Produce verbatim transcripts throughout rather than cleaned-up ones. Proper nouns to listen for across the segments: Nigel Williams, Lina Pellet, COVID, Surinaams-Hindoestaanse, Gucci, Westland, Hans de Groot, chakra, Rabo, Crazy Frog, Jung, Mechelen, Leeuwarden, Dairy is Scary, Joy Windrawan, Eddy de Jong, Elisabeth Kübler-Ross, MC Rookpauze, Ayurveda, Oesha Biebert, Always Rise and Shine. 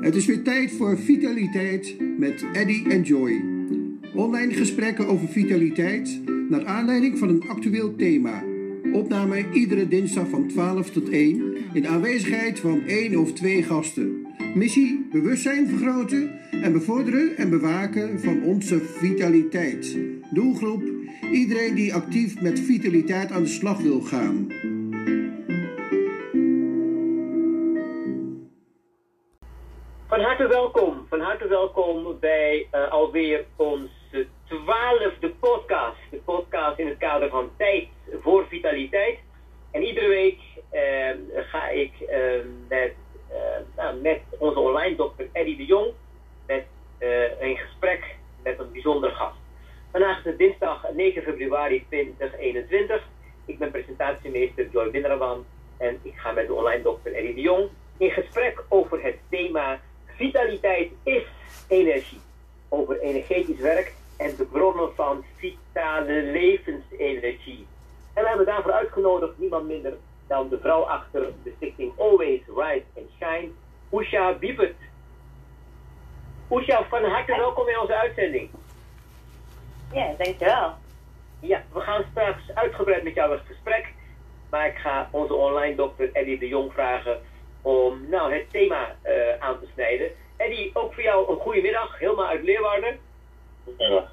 Het is weer tijd voor Vitaliteit met Eddy en Joy. Online gesprekken over vitaliteit naar aanleiding van een actueel thema. Opname iedere dinsdag van twaalf tot één in aanwezigheid van één of twee gasten. Missie: bewustzijn vergroten en bevorderen en bewaken van onze vitaliteit. Doelgroep: iedereen die actief met vitaliteit aan de slag wil gaan. Van harte welkom, van harte welkom bij uh, alweer onze twaalfde podcast. De podcast in het kader van Tijd voor Vitaliteit. En iedere week uh, ga ik uh, met, uh, nou, met onze online dokter Eddy de Jong met, uh, in gesprek met een bijzonder gast. Vandaag is het dinsdag negen februari tweeduizend eenentwintig. Ik ben presentatiemeester Joy Windrawan en ik ga met de online dokter Eddy de Jong in gesprek over het thema Vitaliteit is energie, over energetisch werk en de bronnen van vitale levensenergie. En we hebben daarvoor uitgenodigd niemand minder dan de vrouw achter de stichting Always Rise and Shine, Oesha Biebert. Oesha, van harte welkom in onze uitzending. Ja, dankjewel. Ja, we gaan straks uitgebreid met jou in gesprek, maar ik ga onze online dokter Eddy de Jong vragen om nou, het thema uh, aan te snijden. Eddy, ook voor jou een goede middag, helemaal uit Leeuwarden. Ja,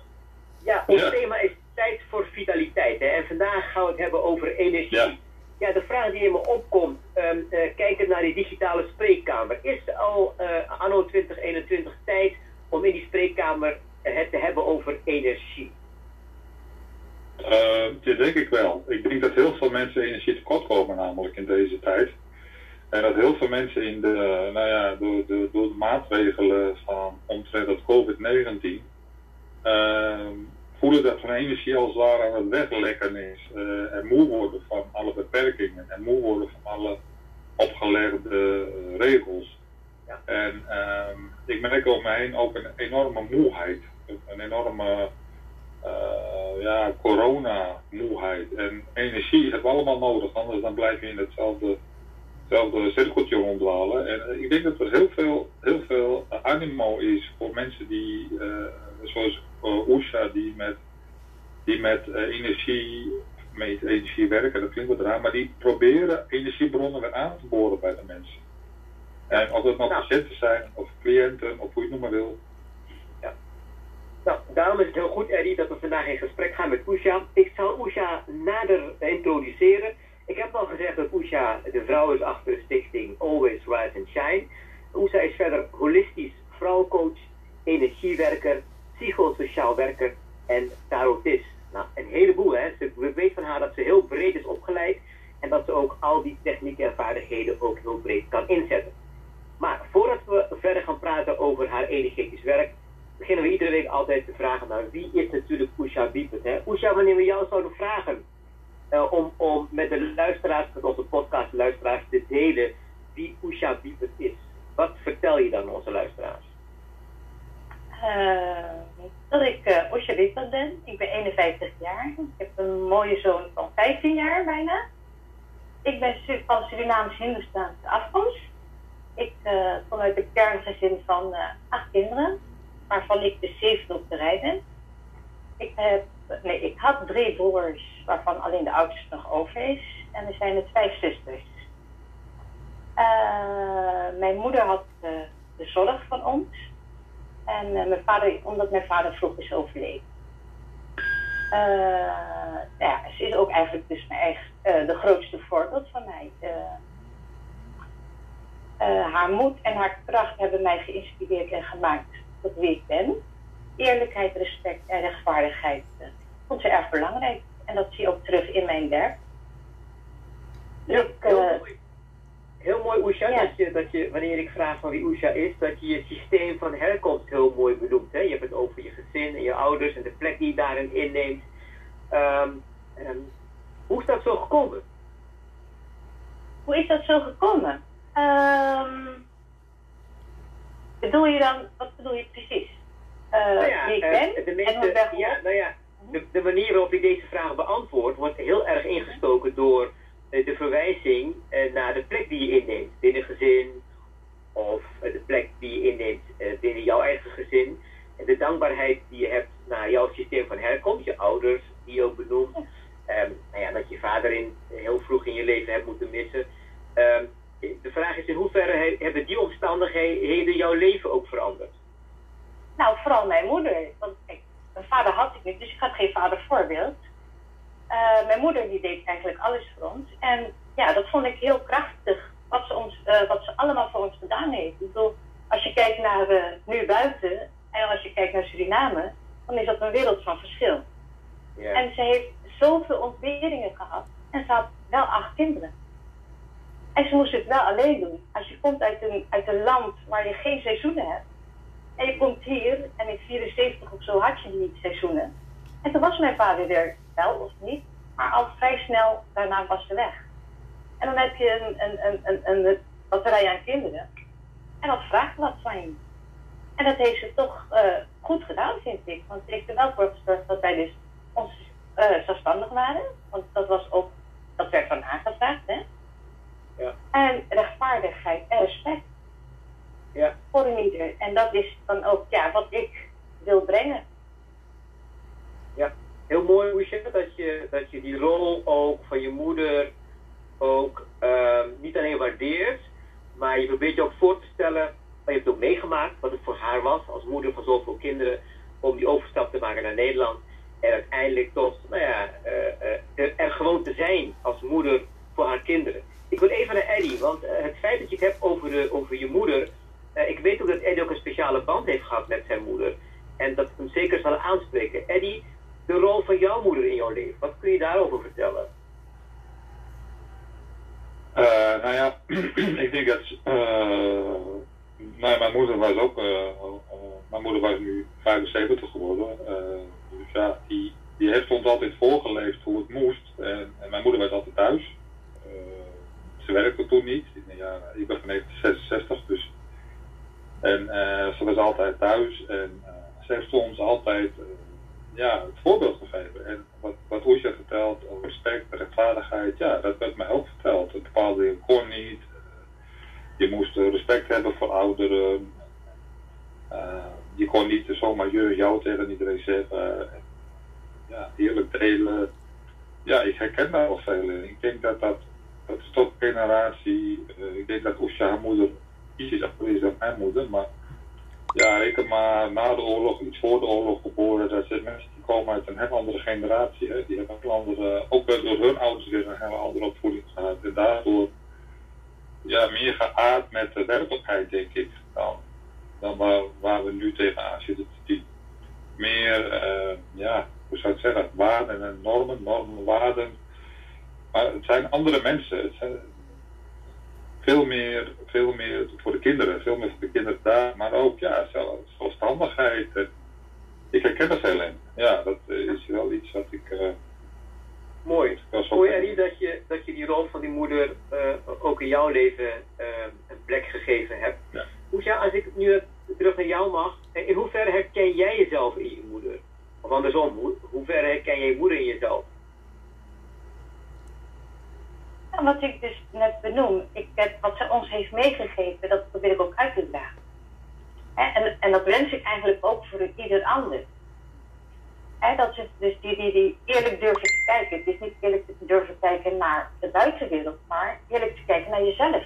ja ons ja. thema is tijd voor vitaliteit. Hè? En vandaag gaan we het hebben over energie. Ja, ja de vraag die in me opkomt, um, uh, kijkend naar die digitale spreekkamer. Is er al uh, anno twintig eenentwintig tijd om in die spreekkamer uh, het te hebben over energie? Uh, dit denk ik wel. Ik denk dat heel veel mensen energie tekort komen namelijk in deze tijd. En dat heel veel mensen in de, nou ja, door, de, door de maatregelen van omtrent dat COVID negentien uh, voelen dat hun energie als het ware aan het weglekken is. Uh, en moe worden van alle beperkingen en moe worden van alle opgelegde uh, regels. Ja. En uh, ik merk om me heen ook een enorme moeheid, een enorme uh, ja, corona-moeheid. En energie hebben we allemaal nodig, anders dan blijf je in hetzelfde... hetzelfde cirkeltje rondwalen. En ik denk dat er heel veel, heel veel animo is voor mensen die, uh, zoals Oesha, die met, die met uh, energie, met energie werken, dat klinkt wat raar, maar die proberen energiebronnen weer aan te boren bij de mensen. En of dat nou patiënten zijn, of cliënten, of hoe je het nog maar wil. Ja. Nou, daarom is het heel goed, Eddy, dat we vandaag in gesprek gaan met Oesha. Ik zal Oesha nader introduceren. Ik heb al gezegd dat Oesha de vrouw is achter de stichting Always Rise and Shine. Oesha is verder holistisch vrouwcoach, energiewerker, psychosociaal werker en tarotist. Nou, een heleboel hè. We weten van haar dat ze heel breed is opgeleid en dat ze ook al die technieken en vaardigheden ook heel breed kan inzetten. Maar voordat we verder gaan praten over haar energetisch werk, beginnen we iedere week altijd te vragen naar wie is natuurlijk Oesha Biebert, hè? Oesha, wanneer we jou zouden vragen... Uh, om, om met de luisteraars, met onze podcastluisteraars te delen wie Oesha Biebert is. Wat vertel je dan onze luisteraars? Uh, dat ik uh, Oesha Biebert ben. Ik ben eenenvijftig jaar. Ik heb een mooie zoon van vijftien jaar bijna. Ik ben van Surinaams-Hindoestaanse afkomst. Ik uh, kom uit een kerngezin van uh, acht kinderen, waarvan ik de zevende op de rij ben. Ik heb Nee, ik had drie broers, waarvan alleen de oudste nog over is. En er zijn er vijf zusters. Uh, mijn moeder had uh, de zorg van ons. En uh, mijn vader, omdat mijn vader vroeg is overleden. Uh, nou ja, ze is ook eigenlijk dus mijn eigen, uh, de grootste voorbeeld van mij. Uh, uh, haar moed en haar kracht hebben mij geïnspireerd en gemaakt tot wie ik ben. Eerlijkheid, respect en rechtvaardigheid uh, vond ze erg belangrijk. En dat zie je ook terug in mijn werk. Ja, ik, heel, uh, mooi. heel mooi, Oesha, ja. dat je, dat je, wanneer ik vraag van wie Oesha is, dat je je systeem van herkomst heel mooi benoemt. Hè? Je hebt het over je gezin en je ouders en de plek die je daarin inneemt. Um, um, hoe is dat zo gekomen? Hoe is dat zo gekomen? Um, bedoel je dan, wat bedoel je precies? Uh, nou ja, ik ben, de, meeste, ja, nou ja, de, de manier waarop ik deze vraag beantwoord wordt heel erg ingestoken door uh, de verwijzing uh, naar de plek die je inneemt. Binnen gezin of leven hebt moeten missen. Uh, de vraag is in hoeverre he, hebben die omstandigheden jouw leven ook veranderd? Nou, vooral mijn moeder. Want kijk, mijn vader had ik niet, dus ik had geen vadervoorbeeld. Uh, mijn moeder die deed eigenlijk alles voor ons. En ja, dat vond ik heel krachtig. Wat ze, ons, uh, wat ze allemaal voor ons gedaan heeft. Ik bedoel, als je kijkt naar uh, nu buiten en als je kijkt naar Suriname, dan is dat een wereld van verschil. Yeah. En ze heeft zoveel ontberingen gehad en ze had wel acht kinderen. En ze moest het wel alleen doen. Als je komt uit een, uit een land waar je geen seizoenen hebt en je komt hier en in vierenzeventig of zo had je niet seizoenen. En toen was mijn vader er wel of niet, maar al vrij snel daarna was ze weg. En dan heb je een, een, een, een, een, een batterij aan kinderen. En dat vraagt wat van je. En dat heeft ze toch uh, goed gedaan, vind ik. Want ze heeft er wel voor gezorgd dat wij dus ons uh, zelfstandig waren. Want dat was ook, dat werd van haar gevraagd, hè. Ja. En rechtvaardigheid en respect. Ja. Voor een ieder. En dat is dan ook, ja, wat ik wil brengen. Ja, heel mooi, Oesha, dat je, dat je die rol ook van je moeder ook uh, niet alleen waardeert, maar je probeert je ook voor te stellen, maar je hebt het ook meegemaakt, wat het voor haar was, als moeder van zoveel kinderen, om die overstap te maken naar Nederland en uiteindelijk toch, nou ja, uh, uh, er, er gewoon te zijn als moeder voor haar kinderen. Ik wil even naar Eddy, want uh, het feit dat je het hebt over, de, over je moeder, uh, ik weet ook dat Eddy ook een speciale band heeft gehad met zijn moeder en dat hem zeker zal aanspreken. Eddy, de rol van jouw moeder in jouw leven, wat kun je daarover vertellen? Uh, nou ja, ik denk dat uh, nou ja, mijn moeder was ook, uh, uh, mijn moeder was nu vijfenzeventig geworden, uh, dus ja, die, die heeft ons altijd voorgeleefd hoe het moest en, en mijn moeder was altijd thuis, uh, ze werkte toen niet, in, ja, ik ben van negentien zesenzestig dus, en uh, ze was altijd thuis en uh, ze heeft ons altijd uh, ja, het voorbeeld gegeven. En wat, wat Oesha vertelt over respect, rechtvaardigheid, ja, dat werd mij ook verteld. Het bepaalde je kon niet. Je moest respect hebben voor ouderen. Uh, je kon niet zomaar je, jou tegen iedereen zeggen. Ja, eerlijk delen. Ja, ik herken daar wel veel in. Ik denk dat dat, dat is tot generatie. Uh, ik denk dat Oesha haar moeder iets is anders dan mijn moeder, maar ja, ik heb maar na de oorlog, iets voor de oorlog geboren. Dat zijn mensen die komen uit een heel andere generatie. Hè. Die hebben een andere, ook door hun ouders weer een hele andere opvoeding gehad. En daardoor ja, meer geaard met de werkelijkheid, denk ik, dan, dan waar, waar we nu tegenaan zitten. Die meer, uh, ja, hoe zou ik zeggen, waarden en normen, normen, waarden. Maar het zijn andere mensen. Het zijn, Veel meer, veel meer voor de kinderen, veel meer voor de kinderen daar, maar ook ja, zelfstandigheid. Ik herken dat heel in. Ja, dat is wel iets wat ik... Uh, Mooi. Mooi, Eddy, dat je, dat je die rol van die moeder uh, ook in jouw leven uh, een plek gegeven hebt. Ja. Oesha, als ik nu terug naar jou mag, in hoeverre herken jij jezelf in je moeder? Of andersom, hoe, hoe ver herken jij je moeder in jezelf? Wat ik dus net benoem, ik heb, wat ze ons heeft meegegeven, dat probeer ik ook uit te dragen. En, en dat wens ik eigenlijk ook voor ieder ander. He, dat ze dus die, die, die eerlijk durven te kijken. Het is niet eerlijk te durven kijken naar de buitenwereld, maar eerlijk te kijken naar jezelf.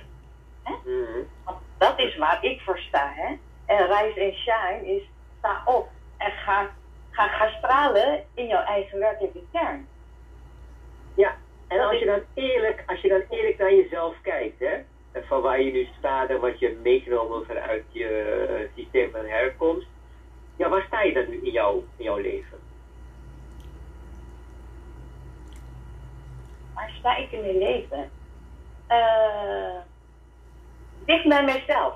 Mm-hmm. Want dat is waar ik voor sta. He. En Rise and Shine is, sta op en ga, ga, ga stralen in jouw eigen werkelijke kern. Ja. En als je dan eerlijk, als je dan eerlijk naar jezelf kijkt, hè, van waar je nu staat en wat je meegenomen vanuit je uh, systeem van herkomst, ja, waar sta je dan nu in, jou, in jouw leven? Waar sta ik in mijn leven? Uh, dicht bij mijzelf.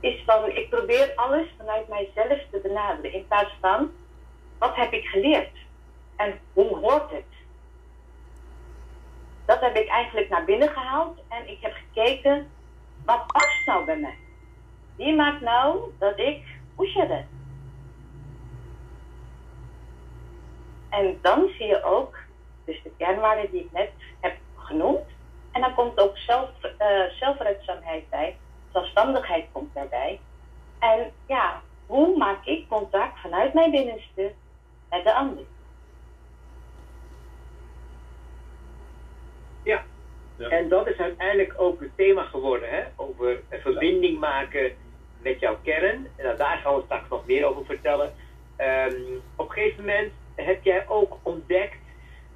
Is van, ik probeer alles vanuit mijzelf te benaderen, in plaats van, wat heb ik geleerd? En hoe hoort het? Dat heb ik eigenlijk naar binnen gehaald en ik heb gekeken, wat past nou bij mij? Wie maakt nou dat ik Oesha ben? En dan zie je ook, dus de kernwaarden die ik net heb genoemd, en dan komt ook zelf, uh, zelfredzaamheid bij, zelfstandigheid komt daarbij. En ja, hoe maak ik contact vanuit mijn binnenste met de ander? Ja. ja. En dat is uiteindelijk ook het thema geworden, hè? Over verbinding maken met jouw kern. Nou, daar gaan we straks nog meer over vertellen. Um, op een gegeven moment heb jij ook ontdekt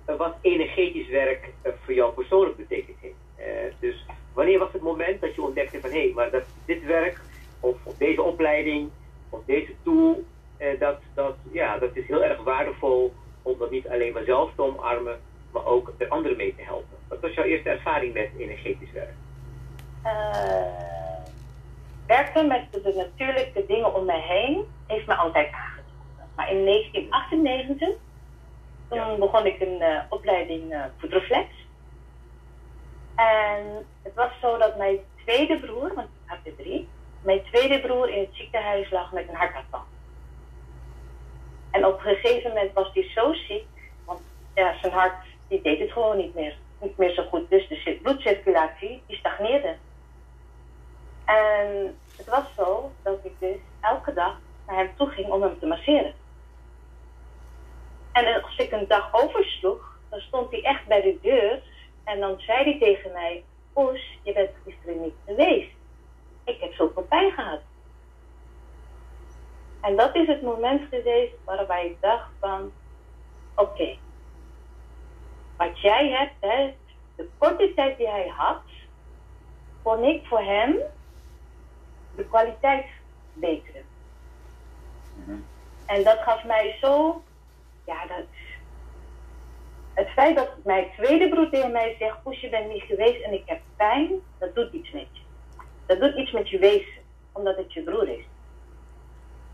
uh, wat energetisch werk uh, voor jou persoonlijk betekent. Uh, dus wanneer was het moment dat je ontdekte van hé, hey, maar dat dit werk of, of deze opleiding of deze tool, uh, dat, dat, ja, dat is heel erg waardevol om dat niet alleen maar zelf te omarmen, maar ook er anderen mee te helpen. Wat was jouw eerste ervaring met energetisch werk? Uh... Werken met de natuurlijke dingen om mij heen heeft me altijd aangetrokken. Maar in negentien achtennegentig, toen ja. begon ik een uh, opleiding uh, voetreflex. En het was zo dat mijn tweede broer, want ik had er drie, mijn tweede broer in het ziekenhuis lag met een hartaanval. En op een gegeven moment was hij zo ziek, want ja, zijn hart die deed het gewoon niet meer, niet meer zo goed. Dus de bloedcirculatie die stagneerde. En het was zo dat ik dus elke dag naar hem toe ging om hem te masseren. En als ik een dag oversloeg, dan stond hij echt bij de deur. En dan zei hij tegen mij, Oes, je bent gisteren niet geweest. Ik heb zoveel pijn gehad. En dat is het moment geweest waarbij ik dacht van, oké. Okay, wat jij hebt, hè, de korte tijd die hij had, kon ik voor hem de kwaliteit beteren. Mm-hmm. En dat gaf mij zo, ja, dat, het feit dat mijn tweede broer tegen mij zegt, Oes, je bent niet geweest en ik heb pijn, dat doet iets met je. Dat doet iets met je wezen, omdat het je broer is.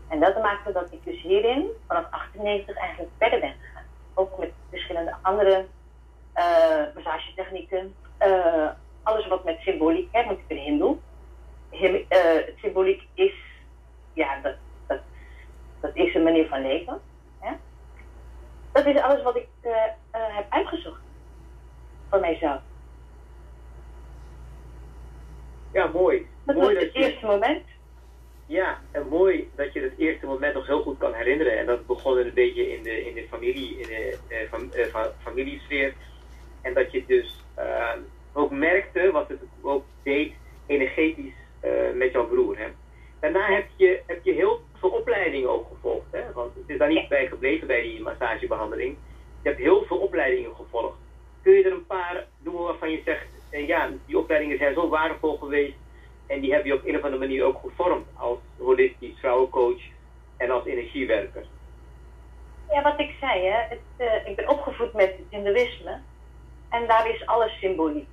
En dat maakte dat ik dus hierin vanaf achtennegentig eigenlijk verder ben gegaan. Ook met verschillende andere uh, massagetechnieken, uh, alles wat met symboliek, hè, want ik ben hindoe. Uh, symboliek is, ja, dat, dat, dat is een manier van leven. Hè? Dat is alles wat ik uh, uh, heb uitgezocht voor mijzelf. Ja, mooi. Dat mooi was dat het je... eerste moment. Ja, en mooi dat je dat eerste moment nog heel goed kan herinneren. En dat begon een beetje in de, in de familie, in de uh, fam, uh, fam, familiesfeer. En dat je dus uh, ook merkte wat het ook deed energetisch Uh, met jouw broer. Hè. Daarna heb je, heb je heel veel opleidingen ook gevolgd. Hè? Want het is daar niet bij gebleven bij die massagebehandeling. Je hebt heel veel opleidingen gevolgd. Kun je er een paar doen waarvan je zegt, uh, ja, die opleidingen zijn zo waardevol geweest en die heb je op een of andere manier ook gevormd als holistisch vrouwencoach en als energiewerker? Ja, wat ik zei, hè, het, uh, ik ben opgevoed met het hindoeïsme en daar is alles symboliek.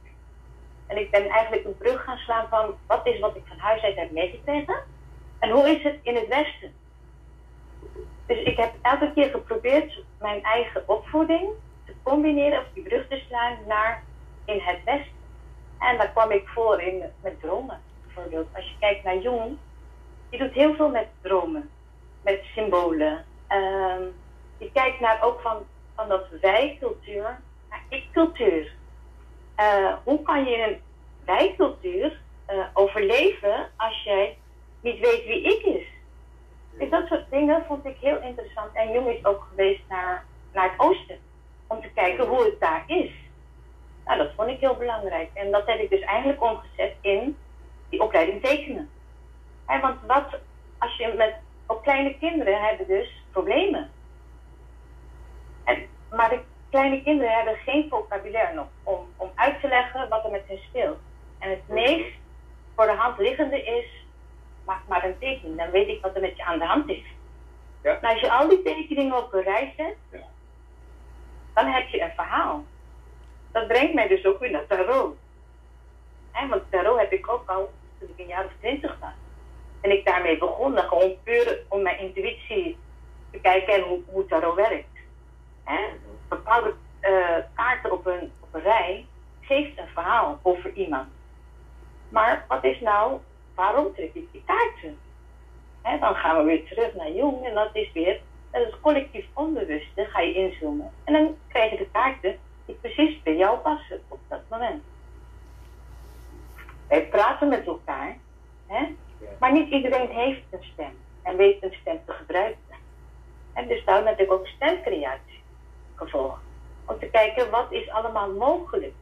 En ik ben eigenlijk een brug gaan slaan van wat is wat ik van huis uit heb meegekregen en hoe is het in het Westen. Dus ik heb elke keer geprobeerd mijn eigen opvoeding te combineren of die brug te slaan naar in het Westen. En daar kwam ik voor in met dromen bijvoorbeeld. Als je kijkt naar Jung, die doet heel veel met dromen, met symbolen. Um, je kijkt naar ook van, van dat wij-cultuur naar ik-cultuur. Uh, hoe kan je in een wijkcultuur uh, overleven als jij niet weet wie ik is? Dus dat soort dingen vond ik heel interessant. En Jung is ook geweest naar, naar het oosten, om te kijken hoe het daar is. Nou, dat vond ik heel belangrijk. En dat heb ik dus eigenlijk omgezet in die opleiding tekenen. Hey, want wat als je met op kleine kinderen hebben dus problemen. En, maar ik Kleine kinderen hebben geen vocabulaire nog om, om uit te leggen wat er met hen speelt. En het meest voor de hand liggende is, maak maar een tekening, dan weet ik wat er met je aan de hand is. Ja. Maar als je al die tekeningen op een rij zet, ja. dan heb je een verhaal. Dat brengt mij dus ook weer naar tarot. He, want tarot heb ik ook al toen ik een jaar of twintig was. En ik daarmee begon, dan gewoon puur om mijn intuïtie te kijken en hoe, hoe tarot werkt. He? Bepaalde uh, kaarten op een, op een rij geeft een verhaal over iemand. Maar wat is nou, waarom trek ik die kaarten? He, dan gaan we weer terug naar Jung en dat is weer dat is collectief onbewust. Dan ga je inzoomen en dan krijg je de kaarten die precies bij jou passen op dat moment. Wij praten met elkaar, he? Maar niet iedereen heeft een stem en weet een stem te gebruiken. En dus daarom heb ik ook stemcreatie gevolgd. Om te kijken wat is allemaal mogelijk.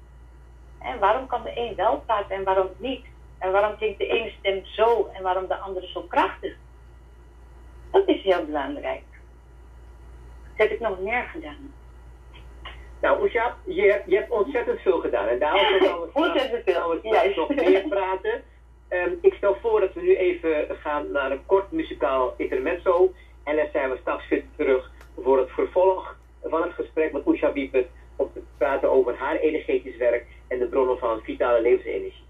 En waarom kan de een wel praten en waarom niet? En waarom klinkt de ene stem zo en waarom de andere zo krachtig? Dat is heel belangrijk. Dat heb ik nog meer gedaan. Nou, Oesha, je, je hebt ontzettend veel gedaan. En daarom gaan we nog meer praten. Um, ik stel voor dat we nu even gaan naar een kort muzikaal intermezzo. En dan zijn we straks weer terug voor het vervolg van het gesprek met Oesha Biebert. Om te praten over haar energetisch werk en de bronnen van vitale levensenergie.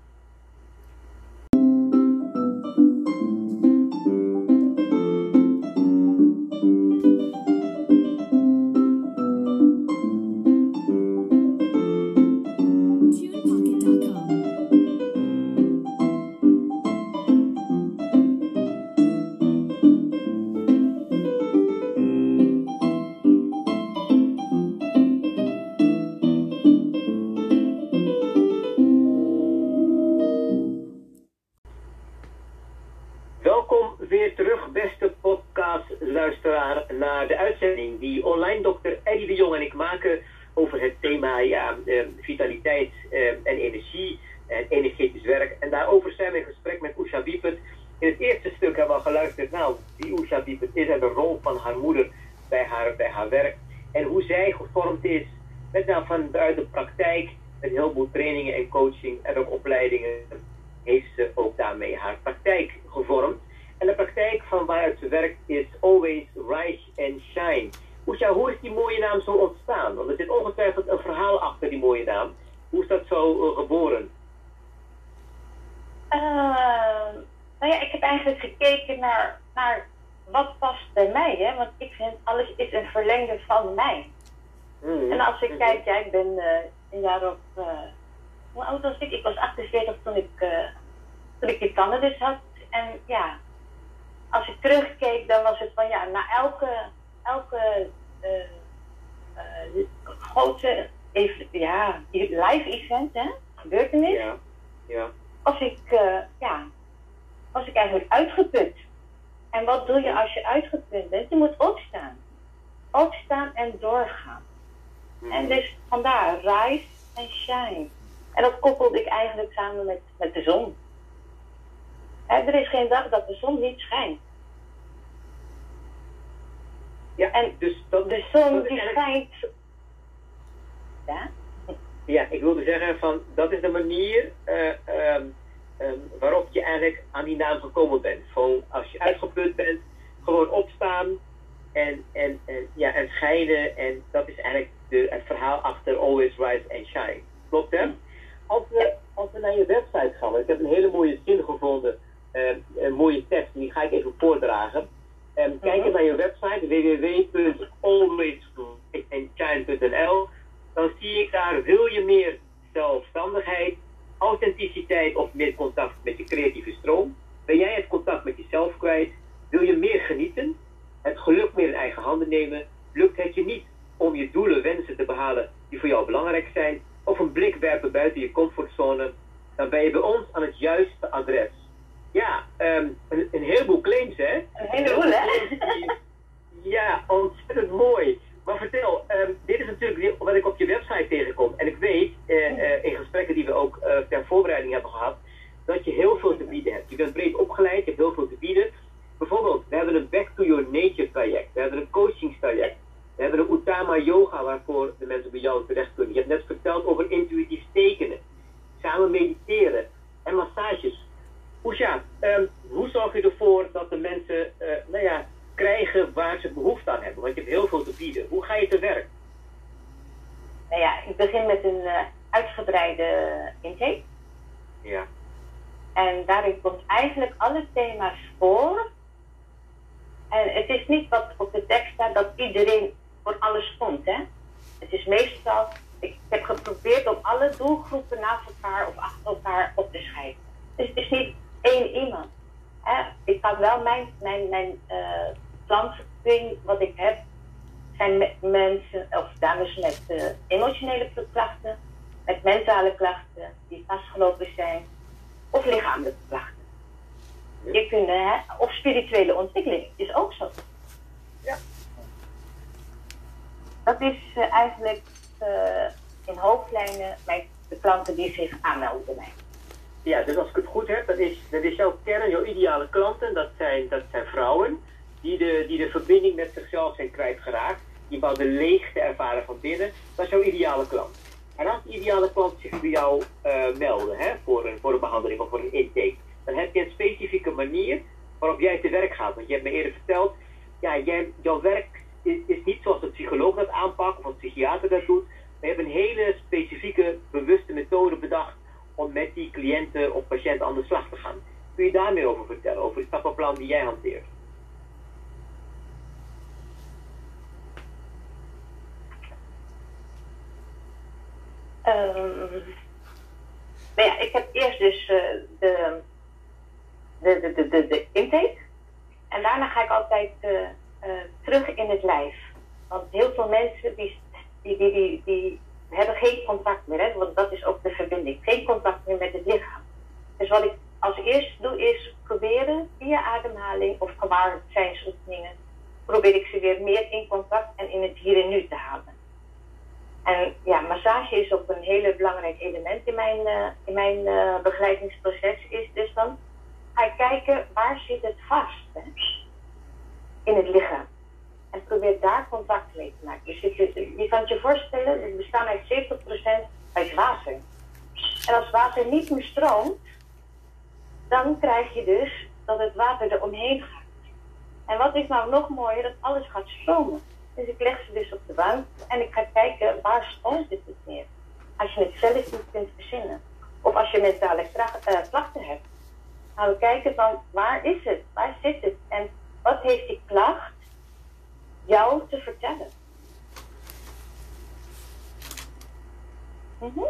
de klanten die zich aanmelden bij mij. Ja, dus als ik het goed heb, dat is, dat is jouw kern, jouw ideale klanten, dat zijn, dat zijn vrouwen die de, die de verbinding met zichzelf zijn kwijtgeraakt, die wel de leegte ervaren van binnen, dat is jouw ideale klant. En als die ideale klant zich bij jou uh, melden, hè, voor, een, voor een behandeling of voor een intake, dan heb je een specifieke manier waarop jij te werk gaat. Want je hebt me eerder verteld, ja, jij, jouw werk is, is niet zoals een psycholoog dat aanpakt of een psychiater dat doet. We hebben een hele specifieke, bewuste methode bedacht om met die cliënten of patiënten aan de slag te gaan. Kun je daar meer over vertellen, over het stappenplan die jij hanteert? Um, nou ja, ik heb eerst dus uh, de, de, de, de, de intake en daarna ga ik altijd uh, uh, terug in het lijf. Want heel veel mensen die, die, die, die, die hebben geen contact meer, hè? Want dat is ook de verbinding. Geen contact meer met het lichaam. Dus wat ik als eerst doe is proberen via ademhaling of bewustzijnsoefeningen, probeer ik ze weer meer in contact en in het hier en nu te halen. En ja, massage is ook een hele belangrijk element in mijn, uh, in mijn uh, begeleidingsproces. Is dus dan ga ik kijken waar zit het vast, hè? In het lichaam. En probeer daar contact mee te maken. Dus je, je kan het je voorstellen, het bestaat uit zeventig procent uit water. En als water niet meer stroomt, dan krijg je dus dat het water er omheen gaat. En wat is nou nog mooier, dat alles gaat stromen. Dus ik leg ze dus op de bank en ik ga kijken waar stroomt dit niet meer. Als je het zelf niet kunt verzinnen. Of als je mentale klachten hebt. Gaan we kijken van waar is het, waar zit het en wat heeft die klacht jou te vertellen. Mm-hmm.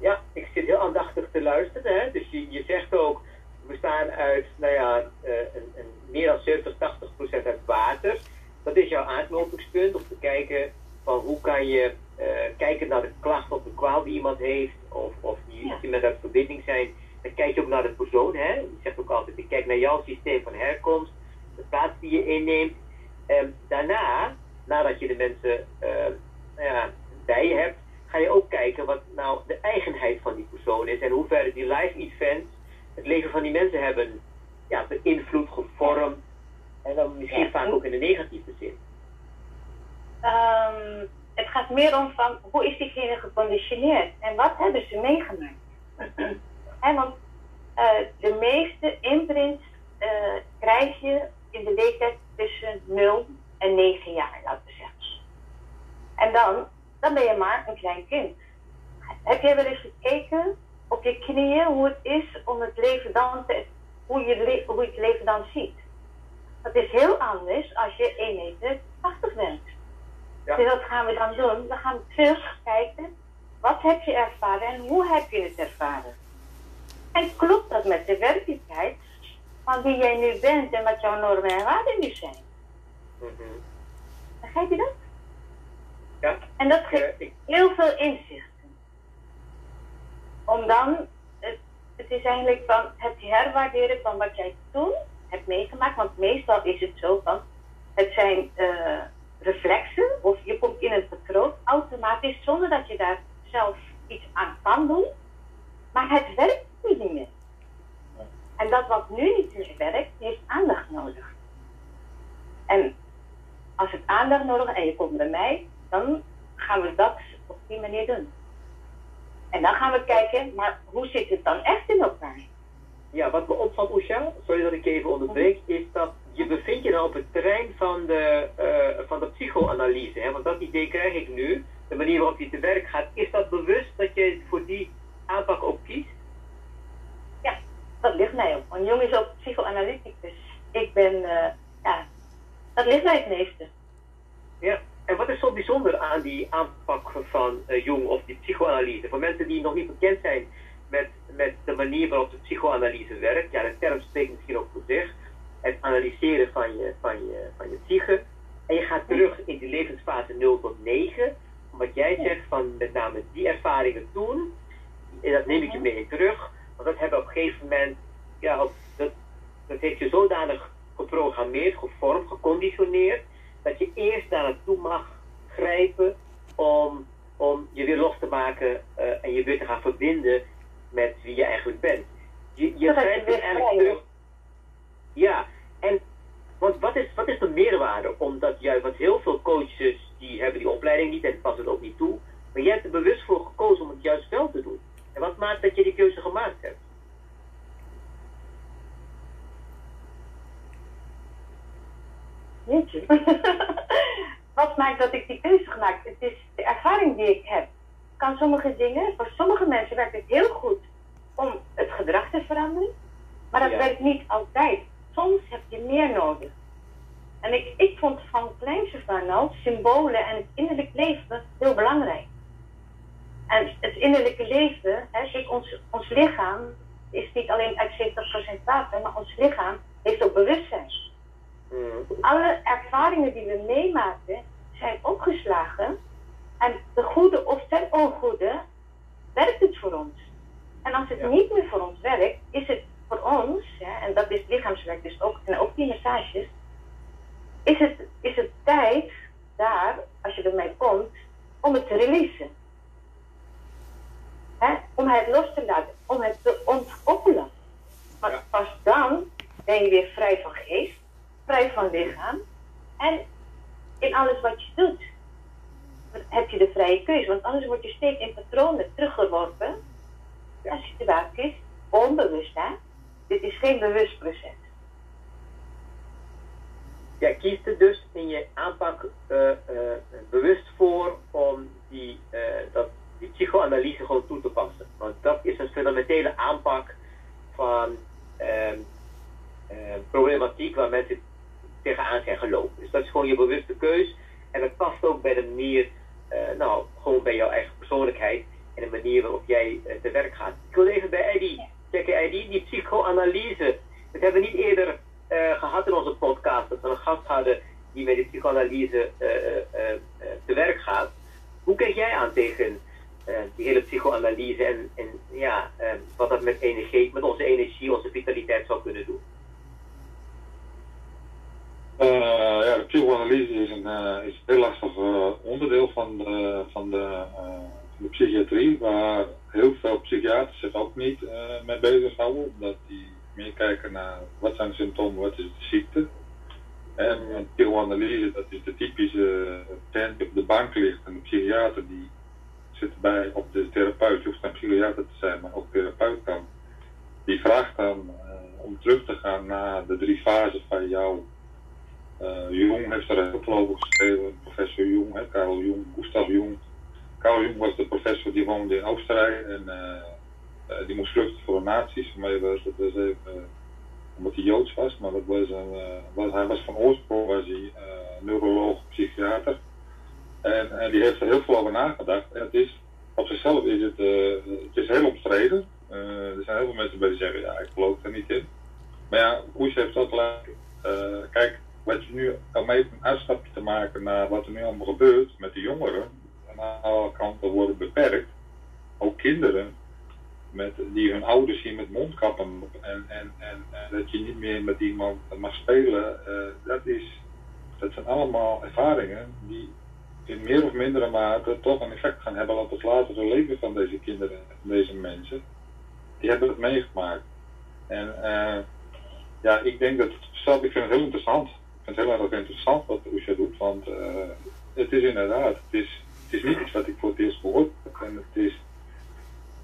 Ja, ik zit heel aandachtig te luisteren. Hè? Dus je, je zegt ook, we staan uit, nou ja, een, een meer dan zeventig, tachtig procent uit water. Dat is jouw aanknopingspunt om te kijken van hoe kan je uh, kijken naar de klacht of de kwaal die iemand heeft of, of die, ja. Als die met uit verbinding zijn. Dan kijk je ook naar de persoon. Hè? Je zegt ook altijd, ik kijk naar jouw systeem van herkomst, de plaats die je inneemt. En daarna, nadat je de mensen uh, nou ja, bij je hebt, ga je ook kijken wat nou de eigenheid van die persoon is en hoe ver die live events het leven van die mensen hebben ja, beïnvloed, gevormd en dan misschien ja. vaak ook in de negatieve zin. Um, het gaat meer om van hoe is diegene geconditioneerd en wat hebben ze meegemaakt? He, want uh, de meeste imprints uh, krijg je in de leeftijd tussen nul en negen jaar, laten we zeggen. En dan, dan ben je maar een klein kind. Heb jij wel eens gekeken op je knieën hoe het is om het leven dan te, hoe, je le- hoe je het leven dan ziet? Dat is heel anders als je één meter tachtig bent. Ja. Dus wat gaan we dan doen? Dan gaan we terug kijken, wat heb je ervaren en hoe heb je het ervaren? En klopt dat met de werkelijkheid van wie jij nu bent en wat jouw normen en waarden nu zijn? Mm-hmm. Begrijp je dat? Ja. En dat geeft ja, ik... heel veel inzichten. Om dan, het, het is eigenlijk van het herwaarderen van wat jij toen hebt meegemaakt, want meestal is het zo van, het zijn uh, reflexen, of je komt in een patroon automatisch, zonder dat je daar zelf iets aan kan doen, maar het werkt niet meer. En dat wat nu niet meer werkt, heeft aandacht nodig. En als het aandacht nodig is en je komt bij mij, dan gaan we dat op die manier doen. En dan gaan we kijken, maar hoe zit het dan echt in elkaar? Ja, wat me opvalt, Oesha, sorry dat ik even onderbreek, is dat je bevindt je nou op het terrein van de, uh, van de psychoanalyse. Hè? Want dat idee krijg ik nu, de manier waarop je te werk gaat. Is dat bewust dat je voor die aanpak ook kiest? Ja, dat ligt mij op. Want Jung is ook psychoanalyticus. Ik ben, uh, ja, dat ligt mij het meeste. Ja, en wat is zo bijzonder aan die aanpak van uh, Jung of die psychoanalyse? Voor mensen die nog niet bekend zijn met, met de manier waarop de psychoanalyse werkt. Ja, de term spreekt misschien ook voor zich. Het analyseren van je, van je, van je psyche. En je gaat terug in die levensfase nul tot negen. Wat jij zegt van met name die ervaringen toen. En dat neem ik je mee terug. Want dat hebben op een gegeven moment, ja, dat, dat heeft je zodanig geprogrammeerd, gevormd, geconditioneerd, dat je eerst daar naartoe mag grijpen om om je weer los te maken uh, en je weer te gaan verbinden met wie je eigenlijk bent. Je, je bent je eigenlijk terug. Ja, en want wat is, wat is de meerwaarde? Omdat juist, want heel veel coaches die hebben die opleiding niet en passen het ook niet toe. Maar jij hebt er bewust voor gekozen om het juist wel te doen. En wat maakt dat je die keuze gemaakt hebt? Jeetje. Wat maakt dat ik die keuze gemaakt heb? Het is de ervaring die ik heb. Ik kan sommige dingen, voor sommige mensen werkt het heel goed om het gedrag te veranderen. Maar dat ja. werkt niet altijd. Soms heb je meer nodig. En ik, ik vond van kleins af aan al symbolen en het innerlijk leven heel belangrijk. En het innerlijke leven, hè, dus ons, ons lichaam is niet alleen uit zeventig procent water, maar ons lichaam heeft ook bewustzijn. Alle ervaringen die we meemaken zijn opgeslagen en de goede of ten ongoede werkt het voor ons. En als het ja. niet meer voor ons werkt, is het voor ons, hè, en dat is lichaamswerk dus ook, en ook die massages, is het, is het tijd daar, als je bij mij komt, om het te releasen. Hè, om het los te laten, om het te ontkoppelen. Want ja. pas dan ben je weer vrij van geest, vrij van lichaam en in alles wat je doet heb je de vrije keuze, want anders word je steeds in patronen teruggeworpen naar situaties, onbewust hè, dit is geen bewust proces. Jij ja, kiest er dus in je aanpak uh, uh, bewust voor om die, uh, dat, die psychoanalyse gewoon toe te passen, want dat is een fundamentele aanpak van uh, Uh, problematiek waar mensen tegenaan zijn gelopen. Dus dat is gewoon je bewuste keus en dat past ook bij de manier, uh, nou, gewoon bij jouw eigen persoonlijkheid en de manier waarop jij uh, te werk gaat. Ik wil even bij Eddy checken, Eddy, die psychoanalyse. Dat hebben we niet eerder uh, gehad in onze podcast, dat we een gast hadden die met de psychoanalyse uh, uh, uh, te werk gaat. Hoe kijk jij aan tegen uh, die hele psychoanalyse en, en ja, uh, wat dat met energie, met onze energie, onze vitaliteit zou kunnen doen? Uh, ja, de psychoanalyse is een, uh, is een heel lastig uh, onderdeel van de, van, de, uh, van de psychiatrie, waar heel veel psychiaters zich ook niet uh, mee bezighouden, omdat die meer kijken naar wat zijn de symptomen, wat is de ziekte. En de psychoanalyse, dat is de typische tent die op de bank ligt en de psychiater die zit erbij op de therapeut, je hoeft geen psychiater te zijn, maar ook therapeut kan. Die vraagt dan uh, om terug te gaan naar de drie fases van jou. Uh, Jung heeft er heel veel over geschreven, professor Jung, hè, Carl Jung, Gustav Jung. Carl Jung was de professor die woonde in Oostenrijk en uh, uh, die moest vluchten voor de nazi's. Maar was, dat was even, uh, omdat hij Joods was, maar dat was een, uh, was, hij was van oorsprong was hij, uh, neuroloog, psychiater. En uh, die heeft er heel veel over nagedacht. En het is, op zichzelf is het, uh, het is heel omstreden. Uh, er zijn heel veel mensen bij die zeggen, ja, ik geloof er niet in. Maar ja, Oesha heeft ook gelijk, uh, kijk. Wat je nu, om even een uitstapje te maken naar wat er nu allemaal gebeurt met de jongeren, aan alle kanten worden beperkt. Ook kinderen met, die hun ouders zien met mondkappen op en, en, en, en dat je niet meer met iemand mag spelen. Uh, dat, is, dat zijn allemaal ervaringen die in meer of mindere mate toch een effect gaan hebben op het latere leven van deze kinderen, van deze mensen. Die hebben het meegemaakt. En uh, ja, ik denk dat, zelf, ik vind het heel interessant. Ik vind het heel erg interessant wat Oesha doet, want uh, het is inderdaad, het is, het is niet iets wat ik voor het eerst gehoord heb. En het is,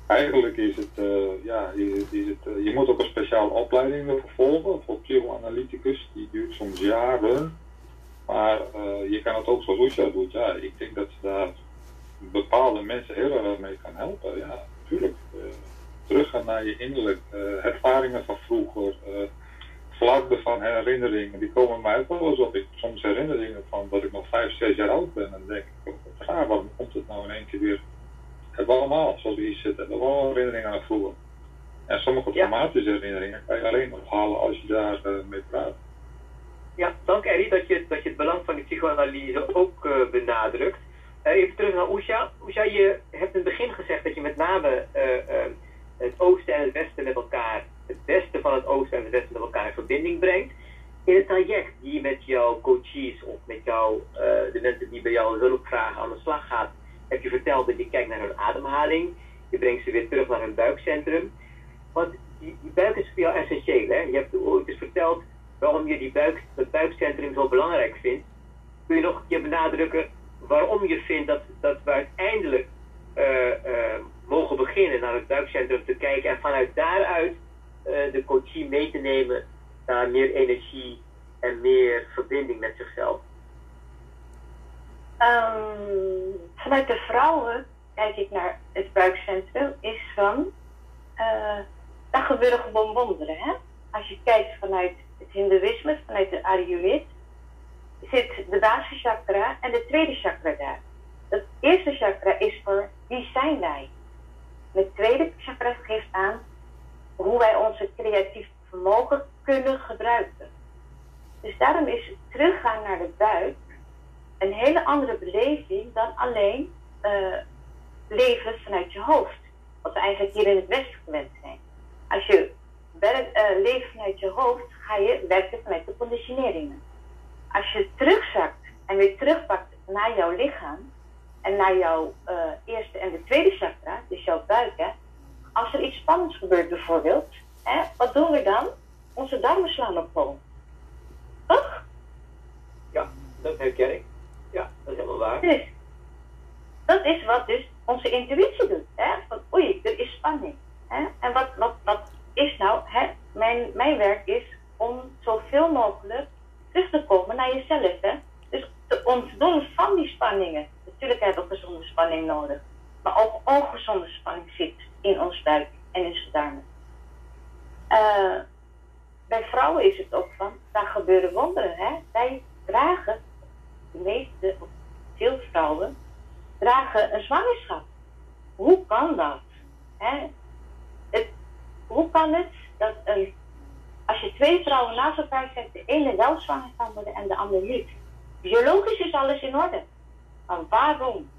eigenlijk is het, uh, ja, is het, is het, uh, je moet ook een speciale opleiding ervoor volgen, voor psychoanalyticus, die duurt soms jaren. Maar uh, je kan het ook zoals Oesha doet, ja, ik denk dat ze daar bepaalde mensen heel erg mee kan helpen, ja, natuurlijk. Uh, teruggaan naar je innerlijk, uh, ervaringen van vroeger. Uh, Vlakken van herinneringen, die komen mij ook wel eens op. Ik heb soms herinneringen van dat ik nog vijf, zes jaar oud ben. En dan denk ik, oh, raar, waarom komt het nou in één keer weer? Hebben we allemaal, zoals we hier zitten, hebben we allemaal herinneringen aan vroeger. En sommige ja. traumatische herinneringen kan je alleen ophalen als je daar uh, mee praat. Ja, dank Eddy dat je, dat je het belang van de psychoanalyse ook uh, benadrukt. Uh, even terug naar Oesha. Oesha, je hebt in het begin gezegd dat je met name uh, uh, het oosten en het westen met elkaar... het beste van het oosten en het westen met elkaar in verbinding brengt. In het traject die je met jouw coaches of met jou, uh, de mensen die bij jou hulp vragen aan de slag gaat, heb je verteld dat je kijkt naar hun ademhaling. Je brengt ze weer terug naar hun buikcentrum. Want die, die buik is voor jou essentieel. Hè? Je hebt ooit eens verteld waarom je die buik, dat buikcentrum zo belangrijk vindt. Kun je nog een keer benadrukken waarom je vindt dat, dat we uiteindelijk uh, uh, mogen beginnen naar het buikcentrum te kijken. En vanuit daaruit uh, de coachie mee te nemen naar meer energie en meer verbinding met zichzelf. Um, vanuit de vrouwen kijk ik naar het buikcentrum, is van, uh, daar gebeuren gewoon wonderen. Hè? Als je kijkt vanuit het hindoeïsme, vanuit de Ayurveda, zit de basischakra en de tweede chakra daar. Het eerste chakra is voor wie zijn wij? Het tweede chakra geeft aan hoe wij onze creatieve vermogen kunnen gebruiken. Dus daarom is teruggaan naar de buik een hele andere beleving dan alleen uh, leven vanuit je hoofd. Wat we eigenlijk hier in het Westen gewend zijn. Als je uh, leeft vanuit je hoofd, ga je werken vanuit de conditioneringen. Als je terugzakt en weer terugpakt naar jouw lichaam en naar jouw uh, eerste en de tweede chakra, dus jouw buik, hè, als er iets spannends gebeurt bijvoorbeeld, hè, wat doen we dan? Onze darmen slaan op hol. Toch? Ja, dat herken ik. Ja, dat is helemaal waar. Dus, dat is wat dus onze intuïtie doet. Hè? Van oei, er is spanning. Hè? En wat, wat, wat is nou, hè? Mijn, mijn werk is om zoveel mogelijk terug te komen naar jezelf. Hè? Dus te ontdoen van die spanningen. Natuurlijk hebben we gezonde spanning nodig. Maar ook ongezonde spanning zit in ons buik en in onze darmen. Uh, bij vrouwen is het ook van, daar gebeuren wonderen. Hè? Wij dragen, de meeste, of veel vrouwen, dragen een zwangerschap. Hoe kan dat? Hè? Het, hoe kan het dat een... Als je twee vrouwen naast elkaar zet, de ene wel zwanger kan worden en de ander niet. Biologisch is alles in orde. Maar waarom?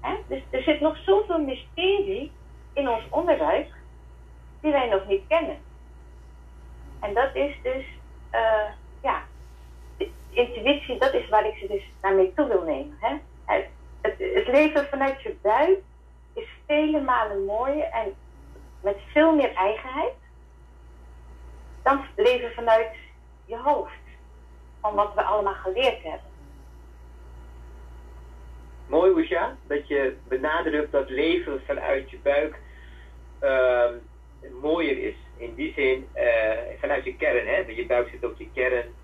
Hè? Dus er zit nog zoveel mysterie in ons onderwijs die wij nog niet kennen. En dat is dus, uh, ja, intuïtie, dat is waar ik ze dus naar mee toe wil nemen. Hè? Het, het leven vanuit je buik is vele malen mooier en met veel meer eigenheid. Dan leven vanuit je hoofd. Van wat we allemaal geleerd hebben. Mooi, Oesha, dat je benadrukt dat leven vanuit je buik uh, mooier is. In die zin, uh, vanuit je kern, hè? Want je buik zit op je kern.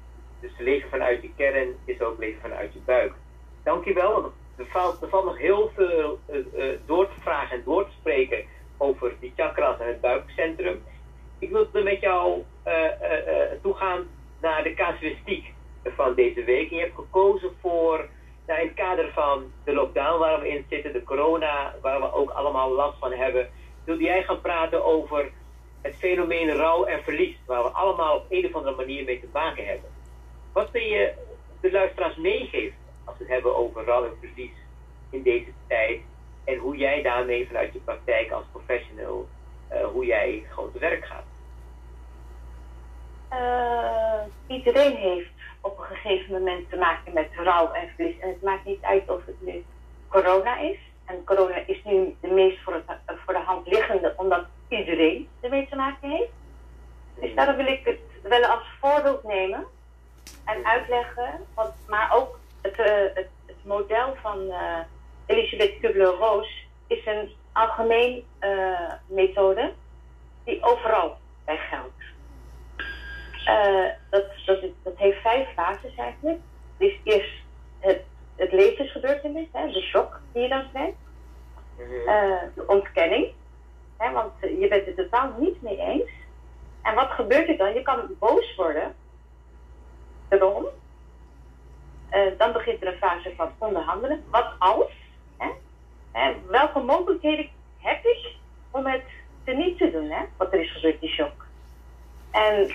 Dus leven vanuit je kern is ook leven vanuit je buik. Dankjewel, want er valt, er valt nog heel veel uh, uh, door te vragen en door te spreken over die chakras en het buikcentrum. Ik wilde met jou uh, uh, uh, toegaan naar de casuïstiek van deze week. En je hebt gekozen voor, nou, in het kader van de lockdown waar we in zitten, de corona, waar we ook allemaal last van hebben, wilde jij gaan praten over het fenomeen rouw en verlies, waar we allemaal op een of andere manier mee te maken hebben. Wat wil je de luisteraars meegeven als we het hebben over rouw en verlies in deze tijd en hoe jij daarmee vanuit je praktijk als professional, Uh, hoe jij gewoon te werk gaat? Uh, iedereen heeft op een gegeven moment te maken met rouw en verlies. En het maakt niet uit of het nu corona is. En corona is nu de meest voor, het, voor de hand liggende, omdat iedereen ermee te maken heeft. Dus daarom wil ik het wel als voorbeeld nemen en uitleggen. Want, maar ook het, uh, het, het model van uh, Elisabeth Kübler-Ross is een algemeen uh, methode die overal bij geldt. Uh, dat, dat, dat heeft vijf fases eigenlijk. Dus eerst het, het levensgebeurtenis, hè, de shock die je dan krijgt. Uh, de ontkenning, hè, want je bent het totaal niet mee eens. En wat gebeurt er dan? Je kan boos worden. Daarom. Uh, dan begint er een fase van onderhandelen. Wat als? Hè? En welke mogelijkheden heb ik om het te niet te doen, hè? Wat er is gebeurd, die shock. En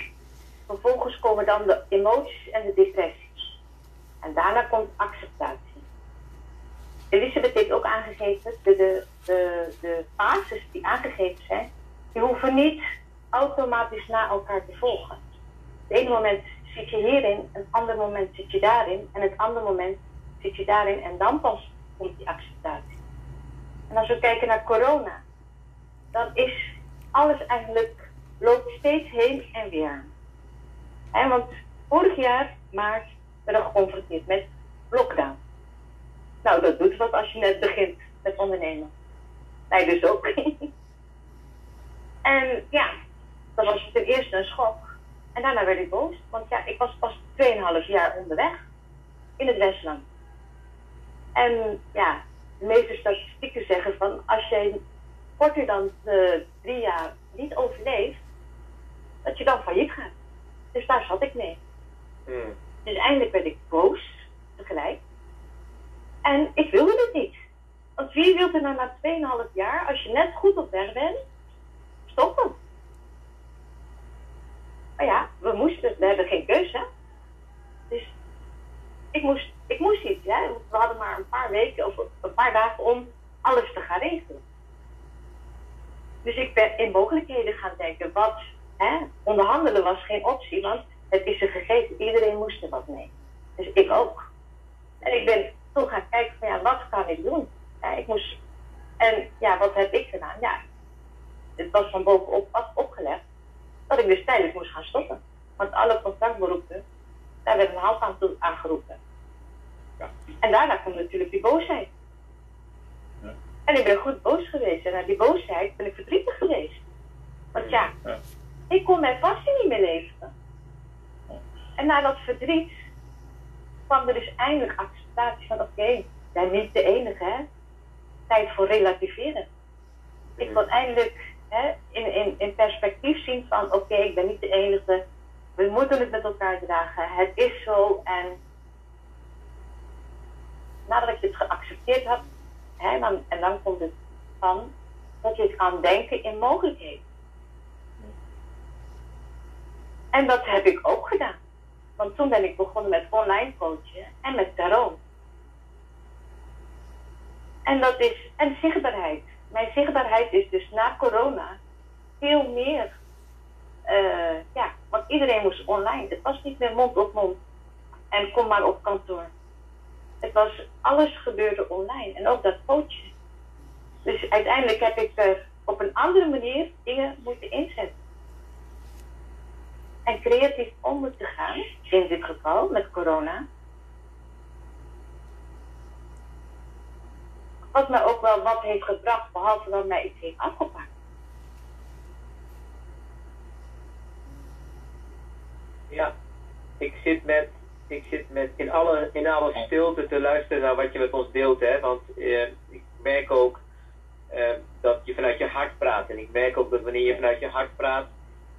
vervolgens komen dan de emoties en de depressies. En daarna komt acceptatie. Elisabeth heeft ook aangegeven, de, de, de, de fases die aangegeven zijn, die hoeven niet automatisch na elkaar te volgen. Het ene moment zit je hierin, het andere moment zit je daarin, en het andere moment zit je daarin, en dan pas komt die acceptatie. En als we kijken naar corona, dan is alles eigenlijk, loopt steeds heen en weer. En want vorig jaar, maart, werden we geconfronteerd met lockdown. Nou, dat doet wat als je net begint met ondernemen. Wij dus ook. En ja, dat was ten eerste een schok. En daarna werd ik boos, want ja, ik was pas tweeënhalf jaar onderweg in het Westland. En ja, de meeste statistieken zeggen van, als jij korter dan uh, drie jaar niet overleeft, dat je dan failliet gaat. Dus daar zat ik mee. Mm. Dus eindelijk werd ik boos, tegelijk. En ik wilde het niet. Want wie wil er nou na tweeënhalf jaar, als je net goed op weg bent, stoppen? Maar ja, we moesten, we hebben geen keus, hè? Dus ik moest, ik moest iets, hè? We hadden maar een paar weken of een paar dagen om alles te gaan regelen. Dus ik ben in mogelijkheden gaan denken. Wat, hè? Onderhandelen was geen optie, want het is een gegeven. Iedereen moest er wat mee. Dus ik ook. En ik ben toen gaan kijken van, ja, wat kan ik doen? Ja, ik moest, en ja, wat heb ik gedaan? Ja, het was van bovenop op, opgelegd dat ik dus tijdelijk moest gaan stoppen. Want alle contractberoepen, daar werd een halt aan toe aangeroepen. Ja. En daarna komt natuurlijk die boosheid. Ja. En ik ben goed boos geweest. En na die boosheid ben ik verdrietig geweest. Want ja, ja. ik kon mijn passie niet meer leveren. Ja. En na dat verdriet kwam er dus eindelijk acceptatie van, oké, okay, jij bent niet de enige, hè. Tijd voor relativeren. Ik wil eindelijk, hè, in, in, in perspectief zien van, oké, okay, ik ben niet de enige. We moeten het met elkaar dragen. Het is zo. En nadat je het geaccepteerd hebt, hè, dan, en dan komt het van dat je het kan denken in mogelijkheden. En dat heb ik ook gedaan. Want toen ben ik begonnen met online coachen en met tarot. En dat is, en zichtbaarheid. Mijn zichtbaarheid is dus na corona veel meer. Uh, ja, want iedereen moest online. Het was niet meer mond op mond. En kom maar op kantoor. Het was, alles gebeurde online. En ook dat coachen. Dus uiteindelijk heb ik er op een andere manier dingen moeten inzetten. En creatief om moeten gaan, in dit geval met corona. Wat mij ook wel wat heeft gebracht, behalve dat mij iets heeft afgepakt. Ja, ik zit met, ik zit met in, alle, in alle stilte te luisteren naar wat je met ons deelt, hè. Want eh, ik merk ook eh, dat je vanuit je hart praat. En ik merk ook dat wanneer je vanuit je hart praat,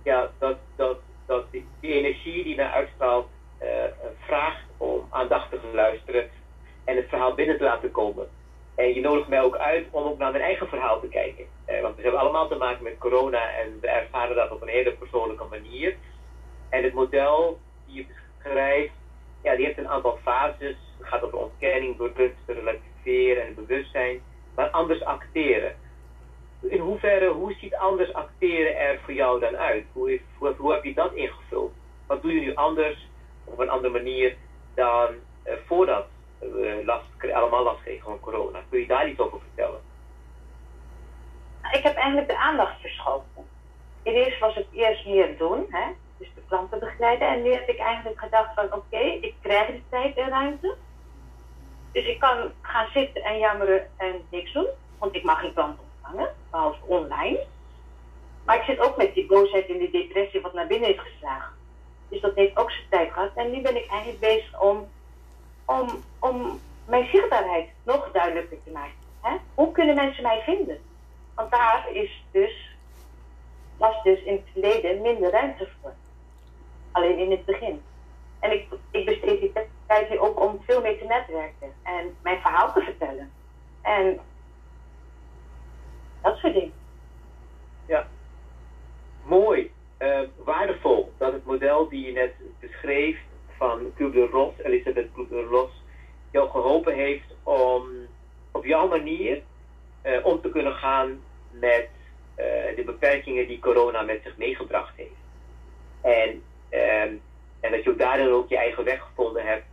ja, dat, dat, dat die, die energie die naar uitstraalt, eh, vraagt om aandachtig te luisteren en het verhaal binnen te laten komen. En je nodigt mij ook uit om ook naar mijn eigen verhaal te kijken. Eh, want we hebben allemaal te maken met corona en we ervaren dat op een hele persoonlijke manier. En het model die je beschrijft, ja, die heeft een aantal fases. Het gaat over ontkenning, doorkunsten, relativeren en het bewustzijn. Maar anders acteren. In hoeverre, hoe ziet anders acteren er voor jou dan uit? Hoe, is, hoe, hoe heb je dat ingevuld? Wat doe je nu anders, op een andere manier, dan eh, voordat we last, allemaal last kregen van corona? Kun je daar iets over vertellen? Ik heb eigenlijk de aandacht verschoven. Eerst was het eerst meer doen, hè? Dus de klanten begeleiden. En nu heb ik eigenlijk gedacht van, oké, okay, ik krijg de tijd en ruimte. Dus ik kan gaan zitten en jammeren en niks doen. Want ik mag geen klanten ontvangen, behalve online. Maar ik zit ook met die boosheid en die depressie wat naar binnen is geslagen. Dus dat heeft ook zijn tijd gehad. En nu ben ik eigenlijk bezig om... Om, om mijn zichtbaarheid nog duidelijker te maken. Hè? Hoe kunnen mensen mij vinden? Want daar is dus, was dus in het verleden minder ruimte voor. Alleen in het begin. En ik, ik besteed die tijd hier ook om veel meer te netwerken. En mijn verhaal te vertellen. En dat soort dingen. Ja. Mooi. Uh, waardevol. Dat het model die je net beschreef, van Kübler-Ross, Elisabeth Kübler-Ross, jou geholpen heeft om op jouw manier eh, om te kunnen gaan met eh, de beperkingen die corona met zich meegebracht heeft. En, eh, en dat je ook daarin ook je eigen weg gevonden hebt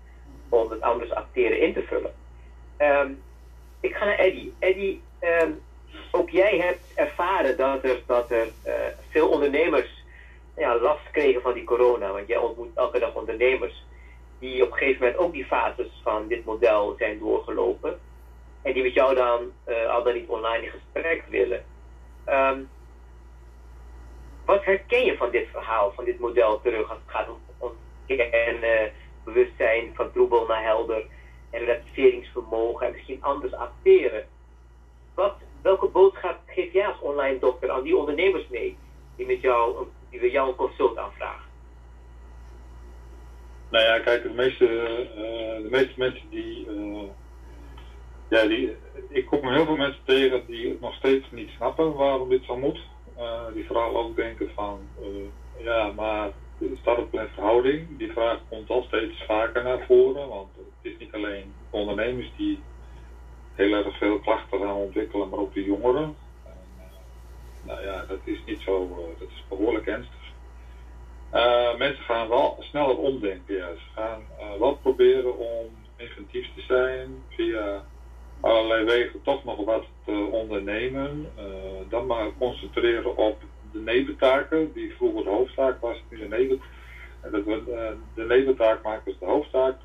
om het anders acteren in te vullen. Um, Ik ga naar Eddy. Eddy, um, ook jij hebt ervaren dat er, dat er uh, veel ondernemers ja, last kregen van die corona. Want jij ontmoet elke dag ondernemers die op een gegeven moment ook die fases van dit model zijn doorgelopen. En die met jou dan uh, al dan niet online in gesprek willen. Um, wat herken je van dit verhaal, van dit model terug? Als het gaat om en uh, bewustzijn van troebel naar helder. En relativeringsvermogen en misschien anders acteren. Wat, welke boodschap geef jij als online dokter aan die ondernemers mee die met jou, die we jou een consult aanvragen? Nou ja, kijk, de meeste, uh, de meeste mensen die, uh, ja, die, ik kom heel veel mensen tegen die het nog steeds niet snappen waarom dit zo moet. Uh, die vooral ook denken van, uh, ja, maar start-up-plan verhouding, die vraag komt al steeds vaker naar voren, want het is niet alleen ondernemers die heel erg veel klachten gaan ontwikkelen, maar ook de jongeren. En, nou ja, dat is niet zo, uh, dat is behoorlijk ernstig. Uh, mensen gaan wel sneller omdenken, ja. Ze gaan uh, wel proberen om inventief te zijn, via allerlei wegen toch nog wat te ondernemen. Uh, dan maar concentreren op de neventaken, die vroeger de hoofdtaak was, nu de neventaak. De neventaak maakt dus de hoofdtaak.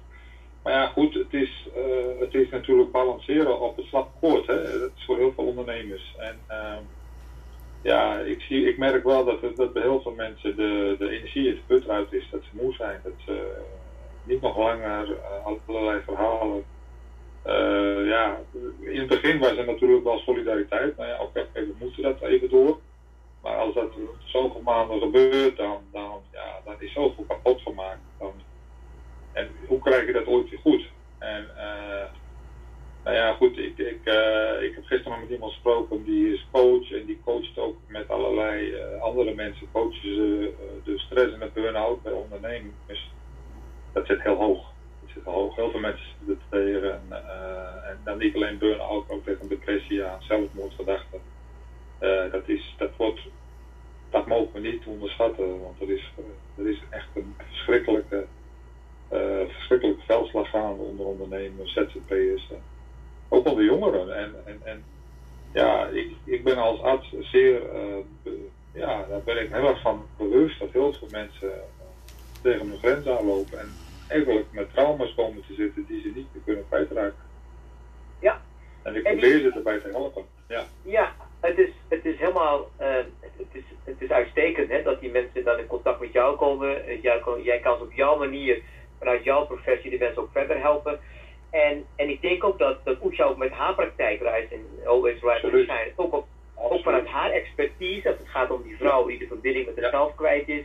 Maar ja, goed, het is, uh, het is natuurlijk balanceren op het slap koord, hè. Dat is voor heel veel ondernemers. En uh, ja, ik, zie, ik merk wel dat, dat bij heel veel mensen de, de energie het put uit is, dat ze moe zijn, dat ze uh, niet nog langer uh, allerlei verhalen. Uh, ja, in het begin was er natuurlijk wel solidariteit, maar ja, oké, okay, we moeten dat even door. Maar als dat zoveel maanden gebeurt, dan, dan, ja, dan is zoveel kapot gemaakt. Dan, en hoe krijg je dat ooit weer goed? En uh, nou ja, goed, ik, ik, uh, ik heb gisteren met iemand gesproken, die is coach en die coacht ook met allerlei uh, andere mensen. Coachen ze uh, de stress en de burn-out bij ondernemers. Dat zit heel hoog. Dat zit heel hoog. Heel veel mensen zitten dat tegen. Uh, en dan niet alleen burn-out, maar ook tegen depressie aan, zelfmoordgedachten. Uh, dat, is, dat, wordt, dat mogen we niet onderschatten, want er is, er is echt een verschrikkelijke, uh, verschrikkelijke veldslag gaande onder ondernemers, Z Z P'ers, uh, ook onder jongeren. En, en, en ja, ik, ik ben als arts zeer, uh, be, ja, daar ben ik heel erg van bewust dat heel veel mensen uh, tegen hun grens aanlopen en eigenlijk met trauma's komen te zitten die ze niet meer kunnen kwijtraken. Ja. En ik probeer ze erbij te helpen. Ja. Ja. Het is, het is helemaal, uh, het, is, het is uitstekend hè, dat die mensen dan in contact met jou komen. Jij kan, jij kan op jouw manier, vanuit jouw professie, de mensen ook verder helpen. En, en ik denk ook dat, dat Oesha ook met haar praktijk reist in Always Rise and Shine. Ook, op, ook vanuit haar expertise, als het gaat om die vrouw die de verbinding met zichzelf ja. kwijt is.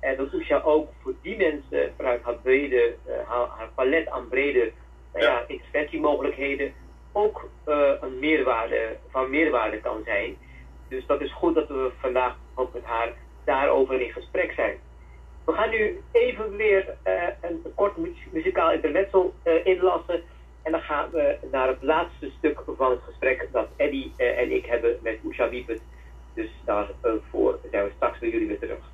En dat Oesha ook voor die mensen, vanuit haar, brede, uh, haar, haar palet aan brede uh, ja. interventiemogelijkheden, ook uh, een meerwaarde, van meerwaarde kan zijn. Dus dat is goed dat we vandaag ook met haar daarover in gesprek zijn. We gaan nu even weer uh, een kort muzikaal intermezzo uh, inlassen. En dan gaan we naar het laatste stuk van het gesprek dat Eddy uh, en ik hebben met Oesha Biebert. Dus daarvoor uh, zijn we straks bij jullie weer terug.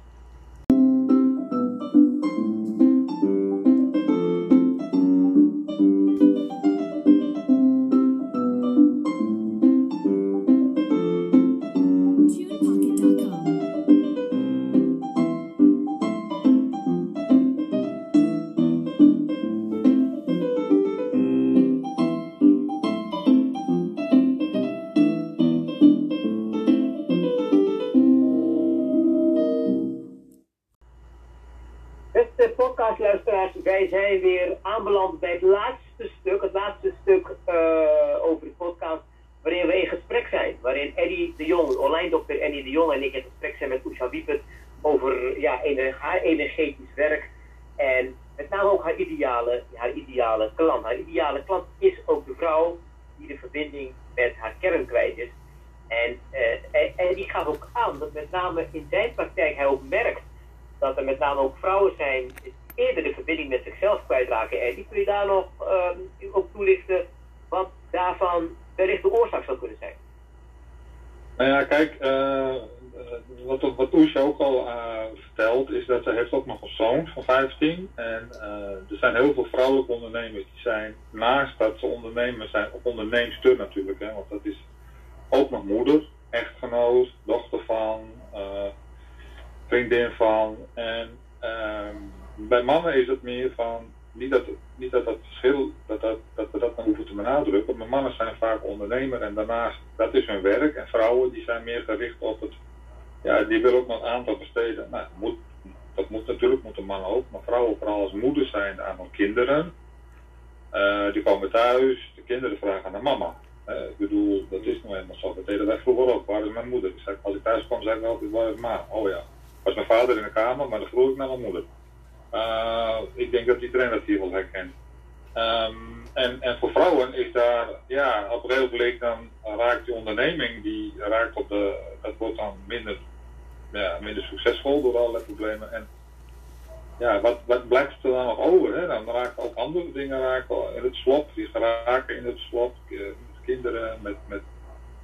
Wij zijn weer aanbeland bij het laatste stuk, het laatste stuk uh, over de podcast, waarin we in gesprek zijn. Waarin Eddy de Jong, online dokter Eddy de Jong en ik in gesprek zijn met Oesha Biebert over ja, ener- haar energetisch werk. En met name ook haar ideale, haar ideale klant. Haar ideale klant is ook de vrouw die de verbinding met haar kern kwijt is. En, uh, en, en die gaf ook aan dat met name in zijn praktijk hij ook merkt dat er met name ook vrouwen zijn eerder de verbinding met zichzelf kwijtraken. En die kun je daar nog um, op toelichten wat daarvan wellicht de oorzaak zou kunnen zijn? Nou ja, kijk, uh, uh, wat, wat Oesha ook al uh, vertelt, is dat zij heeft ook nog een zoon van vijftien. En uh, er zijn heel veel vrouwelijke ondernemers die zijn, naast dat ze ondernemer zijn, of onderneemster natuurlijk, hè, want dat is ook nog moeder, echtgenoot, dochter van, uh, vriendin van. En uh, bij mannen is het meer van, niet dat niet dat, dat verschil, dat, dat, dat we dat dan hoeven te benadrukken, maar mannen zijn vaak ondernemer en daarnaast, dat is hun werk. En vrouwen die zijn meer gericht op het, ja, die willen ook nog een aantal besteden. Nou, moet, dat moet natuurlijk, moeten mannen ook, maar vrouwen vooral als moeder zijn aan hun kinderen. Uh, die komen thuis, de kinderen vragen naar mama. Uh, ik bedoel, dat is nog helemaal zo. Dat deden wij vroeger ook. Waar is mijn moeder? Ik zei, als ik thuis kwam, zei ik altijd, waar is ma? Oh ja, was mijn vader in de kamer, maar dan vroeg ik naar mijn moeder. Uh, ik denk dat iedereen dat hier wel herkent. Um, en, en voor vrouwen is daar, ja, op een gegeven moment dan raakt die onderneming, die raakt op de, dat wordt dan minder, ja, minder succesvol door allerlei problemen. En ja, wat, wat blijft er dan nog over? Hè? Dan raakt ook andere dingen raken in het slop, die raken in het slop, met kinderen, met, met...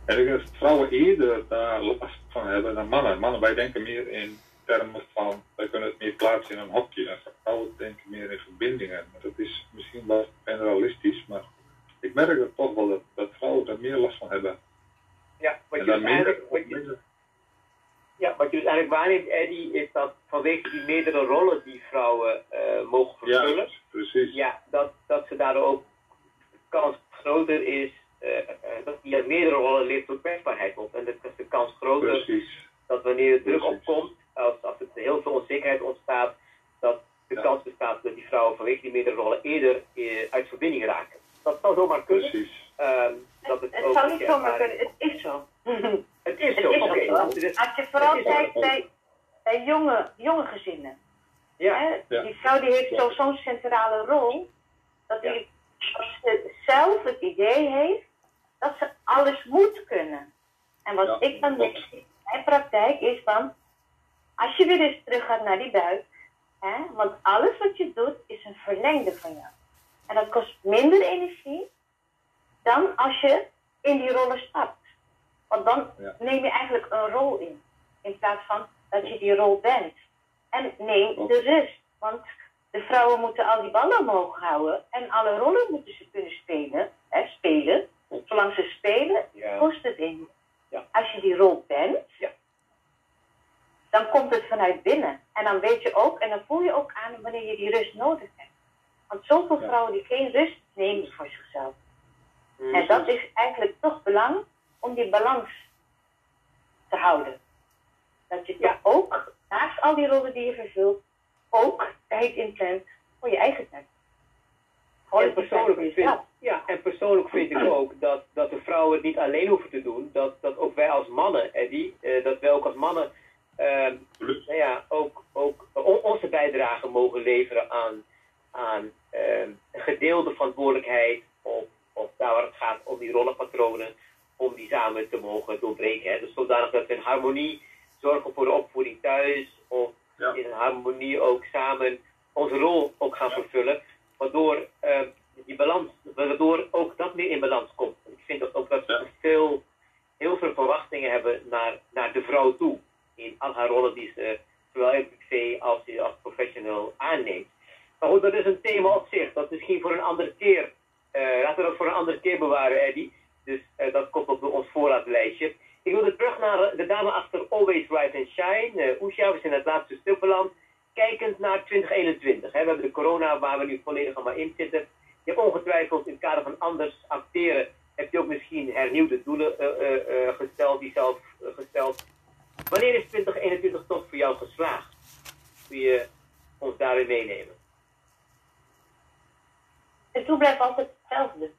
En ik denk dat vrouwen eerder daar last van hebben dan mannen. Mannen, wij denken meer in termen van, wij kunnen het meer plaatsen in een hokje. En vrouwen denken meer in verbindingen. Dat is misschien wel generalistisch, maar ik merk dat toch wel dat, dat vrouwen daar meer last van hebben. Ja, wat je, dus minder, wat je, ja, wat je dus eigenlijk waarneemt, Eddy, is dat vanwege die meerdere rollen die vrouwen uh, mogen vervullen, ja, precies. Ja, dat, dat ze daardoor ook de kans groter is, uh, uh, dat die aan meerdere rollen leeft tot kwetsbaarheid op. En dat is de kans groter, precies, dat wanneer er druk opkomt, Als, als er heel veel onzekerheid ontstaat, dat de ja. kans bestaat dat die vrouwen vanwege die meerdere rollen eerder eh, uit verbinding raken. Dat zou zomaar kunnen. Precies. Um, dat het het zou niet zomaar kunnen, het is zo. Het is zo, oké. Okay. Als je vooral kijkt bij, bij jonge, jonge gezinnen. Ja. Hè? Ja. Die vrouw die heeft ja. zo'n centrale rol, dat die ja. zelf het idee heeft dat ze alles moet kunnen. En wat ja. ik dan denk in mijn praktijk is van, als je weer eens terug gaat naar die buik, hè, want alles wat je doet is een verlengde van jou. En dat kost minder energie dan als je in die rollen stapt. Want dan ja. neem je eigenlijk een rol in, in plaats van dat je die rol bent. En neem de rust, want de vrouwen moeten al die ballen omhoog houden en alle rollen moeten ze kunnen spelen. Hè, spelen. Zolang ze spelen, ja. kost het in. Ja. Als je die rol bent, ja. dan komt het vanuit binnen. En dan weet je ook, en dan voel je ook aan wanneer je die rust nodig hebt. Want zoveel ja. vrouwen die geen rust nemen voor zichzelf. Mm-hmm. En dat is eigenlijk toch belang om die balans te houden. Dat je ja. ook, naast al die rollen die je vervult, ook tijd inplant voor je eigen tijd. En persoonlijk, vind, ja, en persoonlijk vind ik ook dat, dat de vrouwen het niet alleen hoeven te doen. Dat, dat ook wij als mannen, Eddy, eh, dat wij ook als mannen Uh, nou ja, ook, ook onze bijdrage mogen leveren aan, aan uh, een gedeelde verantwoordelijkheid op, op daar waar het gaat om die rollenpatronen, om die samen te mogen doorbreken. Hè. Dus zodanig dat we in harmonie zorgen voor de opvoeding thuis, of ja. in harmonie ook samen onze rol ook gaan ja. vervullen, waardoor, uh, die balans, waardoor ook dat meer in balans komt. Ik vind dat ook dat we ja. veel, heel veel verwachtingen hebben naar, naar de vrouw toe. In al haar rollen die ze, zowel in privé als die als professional, aanneemt. Maar goed, dat is een thema op zich. Dat is misschien voor een andere keer. Uh, laten we dat voor een andere keer bewaren, Eddy. Dus uh, dat komt op ons voorraadlijstje. Ik wilde terug naar de dame achter Always Rise and Shine. Uh, Oesha, we zijn het laatste stuk beland. Kijkend naar twintig eenentwintig. Hè. We hebben de corona waar we nu volledig allemaal in zitten. Je hebt ongetwijfeld in het kader van anders acteren, heb je ook misschien hernieuwde doelen uh, uh, uh, gesteld, die zelf uh, gesteld. Wanneer is twintig eenentwintig toch voor jou geslaagd? Kun je ons daarin meenemen? Het doel blijft altijd hetzelfde.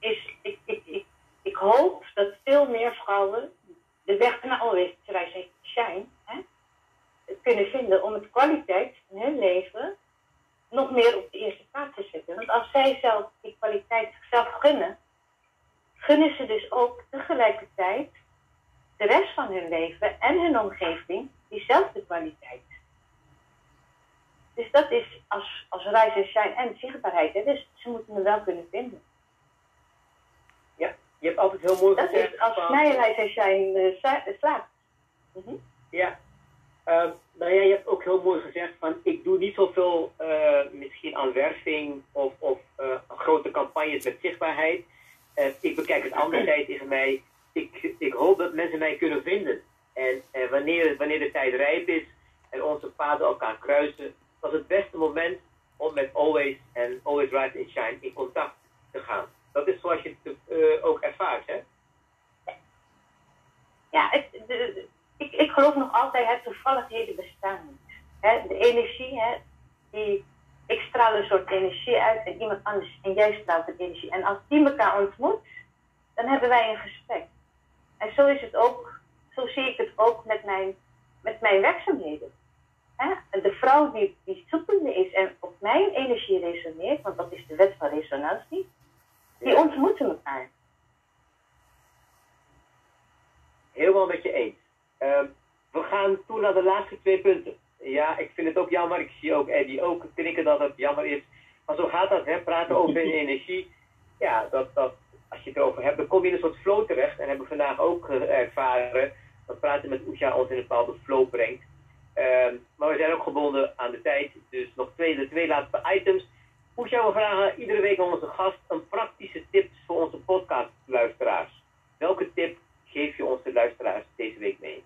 Is, ik, ik, ik, ik hoop dat veel meer vrouwen de weg naar Always Rise and Shine, hè, kunnen vinden om de kwaliteit van hun leven nog meer op de eerste plaats te zetten. Want als zij zelf die kwaliteit zichzelf gunnen, gunnen ze dus ook tegelijkertijd de rest van hun leven en hun omgeving diezelfde kwaliteit. Dus dat is als, als Rise and Shine en zichtbaarheid. Hè? Dus ze moeten me wel kunnen vinden. Ja, je hebt altijd heel mooi gezegd. Dat is als van, mij Rise and Shine uh, slaat. Mm-hmm. Ja. Uh, nou ja, je hebt ook heel mooi gezegd van ik doe niet zoveel uh, misschien aan werving of, of uh, grote campagnes met zichtbaarheid. Uh, ik bekijk het andere tijd is mij, ik, ik hoop dat mensen mij kunnen vinden. En, en wanneer, wanneer de tijd rijp is en onze paden elkaar kruisen, was het beste moment om met Always en Always Rise and Shine in contact te gaan. Dat is zoals je het uh, ook ervaart, hè? Ja, ik, de, de, ik, ik geloof nog altijd, hè, toevalligheden bestaan niet. Hè, de energie, hè, die, ik straal een soort energie uit en iemand anders en jij straalt een energie. En als die elkaar ontmoet, dan hebben wij een gesprek. En zo is het ook, zo zie ik het ook met mijn, met mijn werkzaamheden. Hè? De vrouw die, die zoekende is en op mijn energie resoneert, want dat is de wet van resonantie, die ontmoeten elkaar. Helemaal met je eens. Uh, we gaan toen naar de laatste twee punten. Ja, ik vind het ook jammer. Ik zie ook Eddy ook knikken dat het jammer is. Maar zo gaat dat, hè? Praten over energie. Ja, dat, dat, als je het erover hebt, dan kom je in een soort flow terecht. En hebben we vandaag ook ervaren dat praten met Oesha ons in een bepaalde flow brengt. Uh, maar we zijn ook gebonden aan de tijd. Dus nog twee, de twee laatste items. Oesha, we vragen iedere week aan onze gast een praktische tips voor onze podcastluisteraars. Welke tip geef je onze luisteraars deze week mee?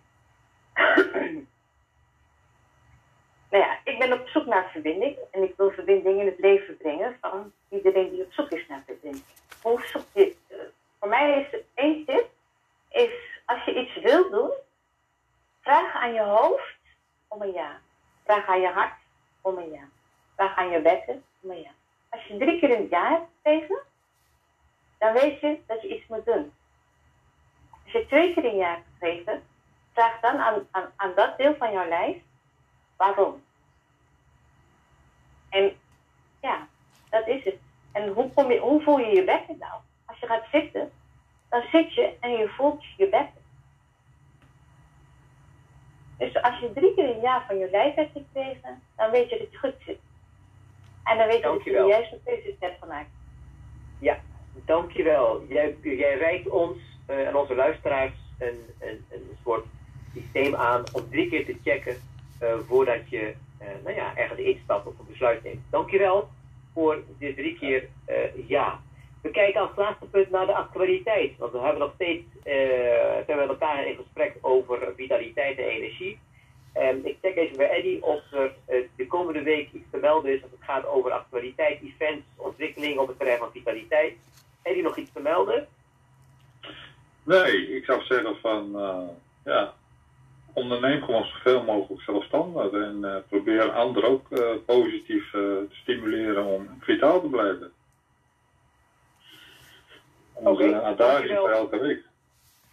Nou ja, ik ben op zoek naar verbinding. En ik wil verbinding in het leven brengen van iedereen die op zoek is naar verbinding. Hoe zoek je? Uh, voor mij is het één tip. Is als je iets wilt doen, vraag aan je hoofd om een ja. Vraag aan je hart om een ja. Vraag aan je bekken om een ja. Als je drie keer een ja hebt gegeven, dan weet je dat je iets moet doen. Als je twee keer een ja hebt gegeven, vraag dan aan, aan, aan dat deel van jouw lijf waarom. En ja, dat is het. En hoe, kom je, hoe voel je je bekken nou? Als je gaat zitten, dan zit je en je voelt je bekken. Dus als je drie keer een ja van je lijf hebt gekregen, dan weet je dat je goed zit. En dan weet je dankjewel. Dat je de juiste keuzes hebt gemaakt. Ja, dankjewel. Jij, jij reikt ons uh, en onze luisteraars een, een, een soort systeem aan om drie keer te checken uh, voordat je uh, nou ja, ergens instapt of een besluit neemt. Dankjewel voor de drie keer uh, ja. We kijken als laatste punt naar de actualiteit. Want we hebben nog steeds, uh, zijn we met elkaar in gesprek over vitaliteit en energie. Um, ik check even bij Eddy of er uh, de komende week iets te melden is. Als het gaat over actualiteit, events, ontwikkeling op het terrein van vitaliteit. Eddy, nog iets te melden? Nee, ik zou zeggen van, uh, ja, onderneem gewoon zoveel mogelijk zelfstandig. En uh, probeer anderen ook uh, positief uh, te stimuleren om vitaal te blijven. Oké, okay, dankjewel.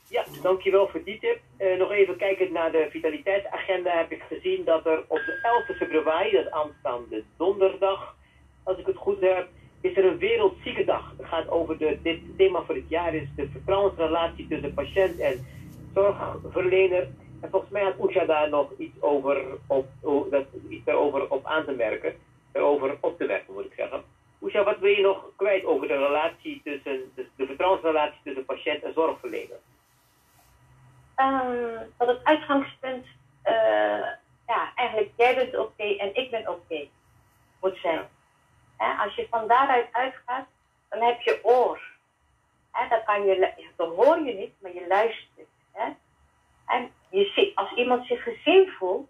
Ja, dankjewel voor die tip. Uh, nog even kijkend naar de vitaliteitsagenda heb ik gezien dat er op de elfde februari, dat aanstaande donderdag, als ik het goed heb, is er een wereldziekendag. Het gaat over de, dit thema voor het jaar is de vertrouwensrelatie tussen patiënt en zorgverlener. En volgens mij had Oesha daar nog iets over op, oh, dat, iets daarover op aan te merken, daarover op te werken moet ik zeggen. Oesha, wat wil je nog kwijt over de relatie tussen, de, de vertrouwensrelatie tussen patiënt en zorgverlener? Um, dat het uitgangspunt, uh, ja, eigenlijk jij bent oké okay en ik ben oké, okay, moet zijn. Ja. He, als je van daaruit uitgaat, dan heb je oor. He, dan, kan je, dan hoor je niet, maar je luistert. He. En je ziet, als iemand zich gezien voelt,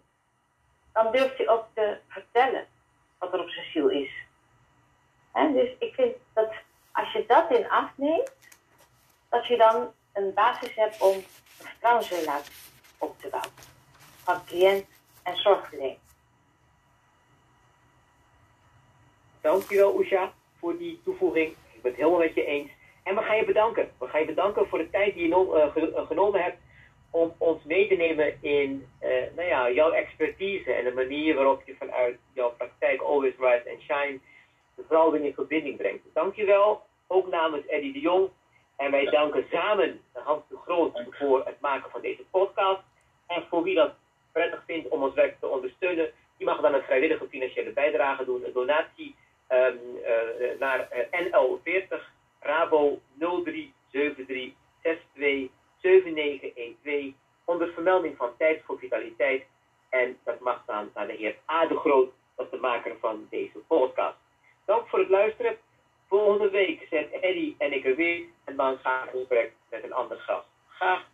dan durft hij ook te vertellen wat er op zijn ziel is. He, dus ik vind dat als je dat in acht neemt, dat je dan een basis hebt om een vertrouwensrelatie op te bouwen. Van cliënt en zorgverlener. Dankjewel Oesha voor die toevoeging. Ik ben het helemaal met je eens. En we gaan je bedanken. We gaan je bedanken voor de tijd die je no- uh, ge- uh, genomen hebt om ons mee te nemen in uh, nou ja, jouw expertise en de manier waarop je vanuit jouw praktijk Always Rise and Shine de verhouding in verbinding brengt. Dankjewel, ook namens Eddy de Jong. En wij ja. danken samen Hans de Groot Dank. voor het maken van deze podcast. En voor wie dat prettig vindt om ons werk te ondersteunen, die mag dan een vrijwillige financiële bijdrage doen. Een donatie um, uh, naar N L veertig Rabo nul drie zeven drie zes twee zeven negen een twee onder vermelding van tijd. En dat mag dan aan de heer A. de Groot, dat is de maker van deze podcast. Dank voor het luisteren. Volgende week zijn Eddy en ik er weer. En dan gaan we in gesprek met een ander gast. Graag.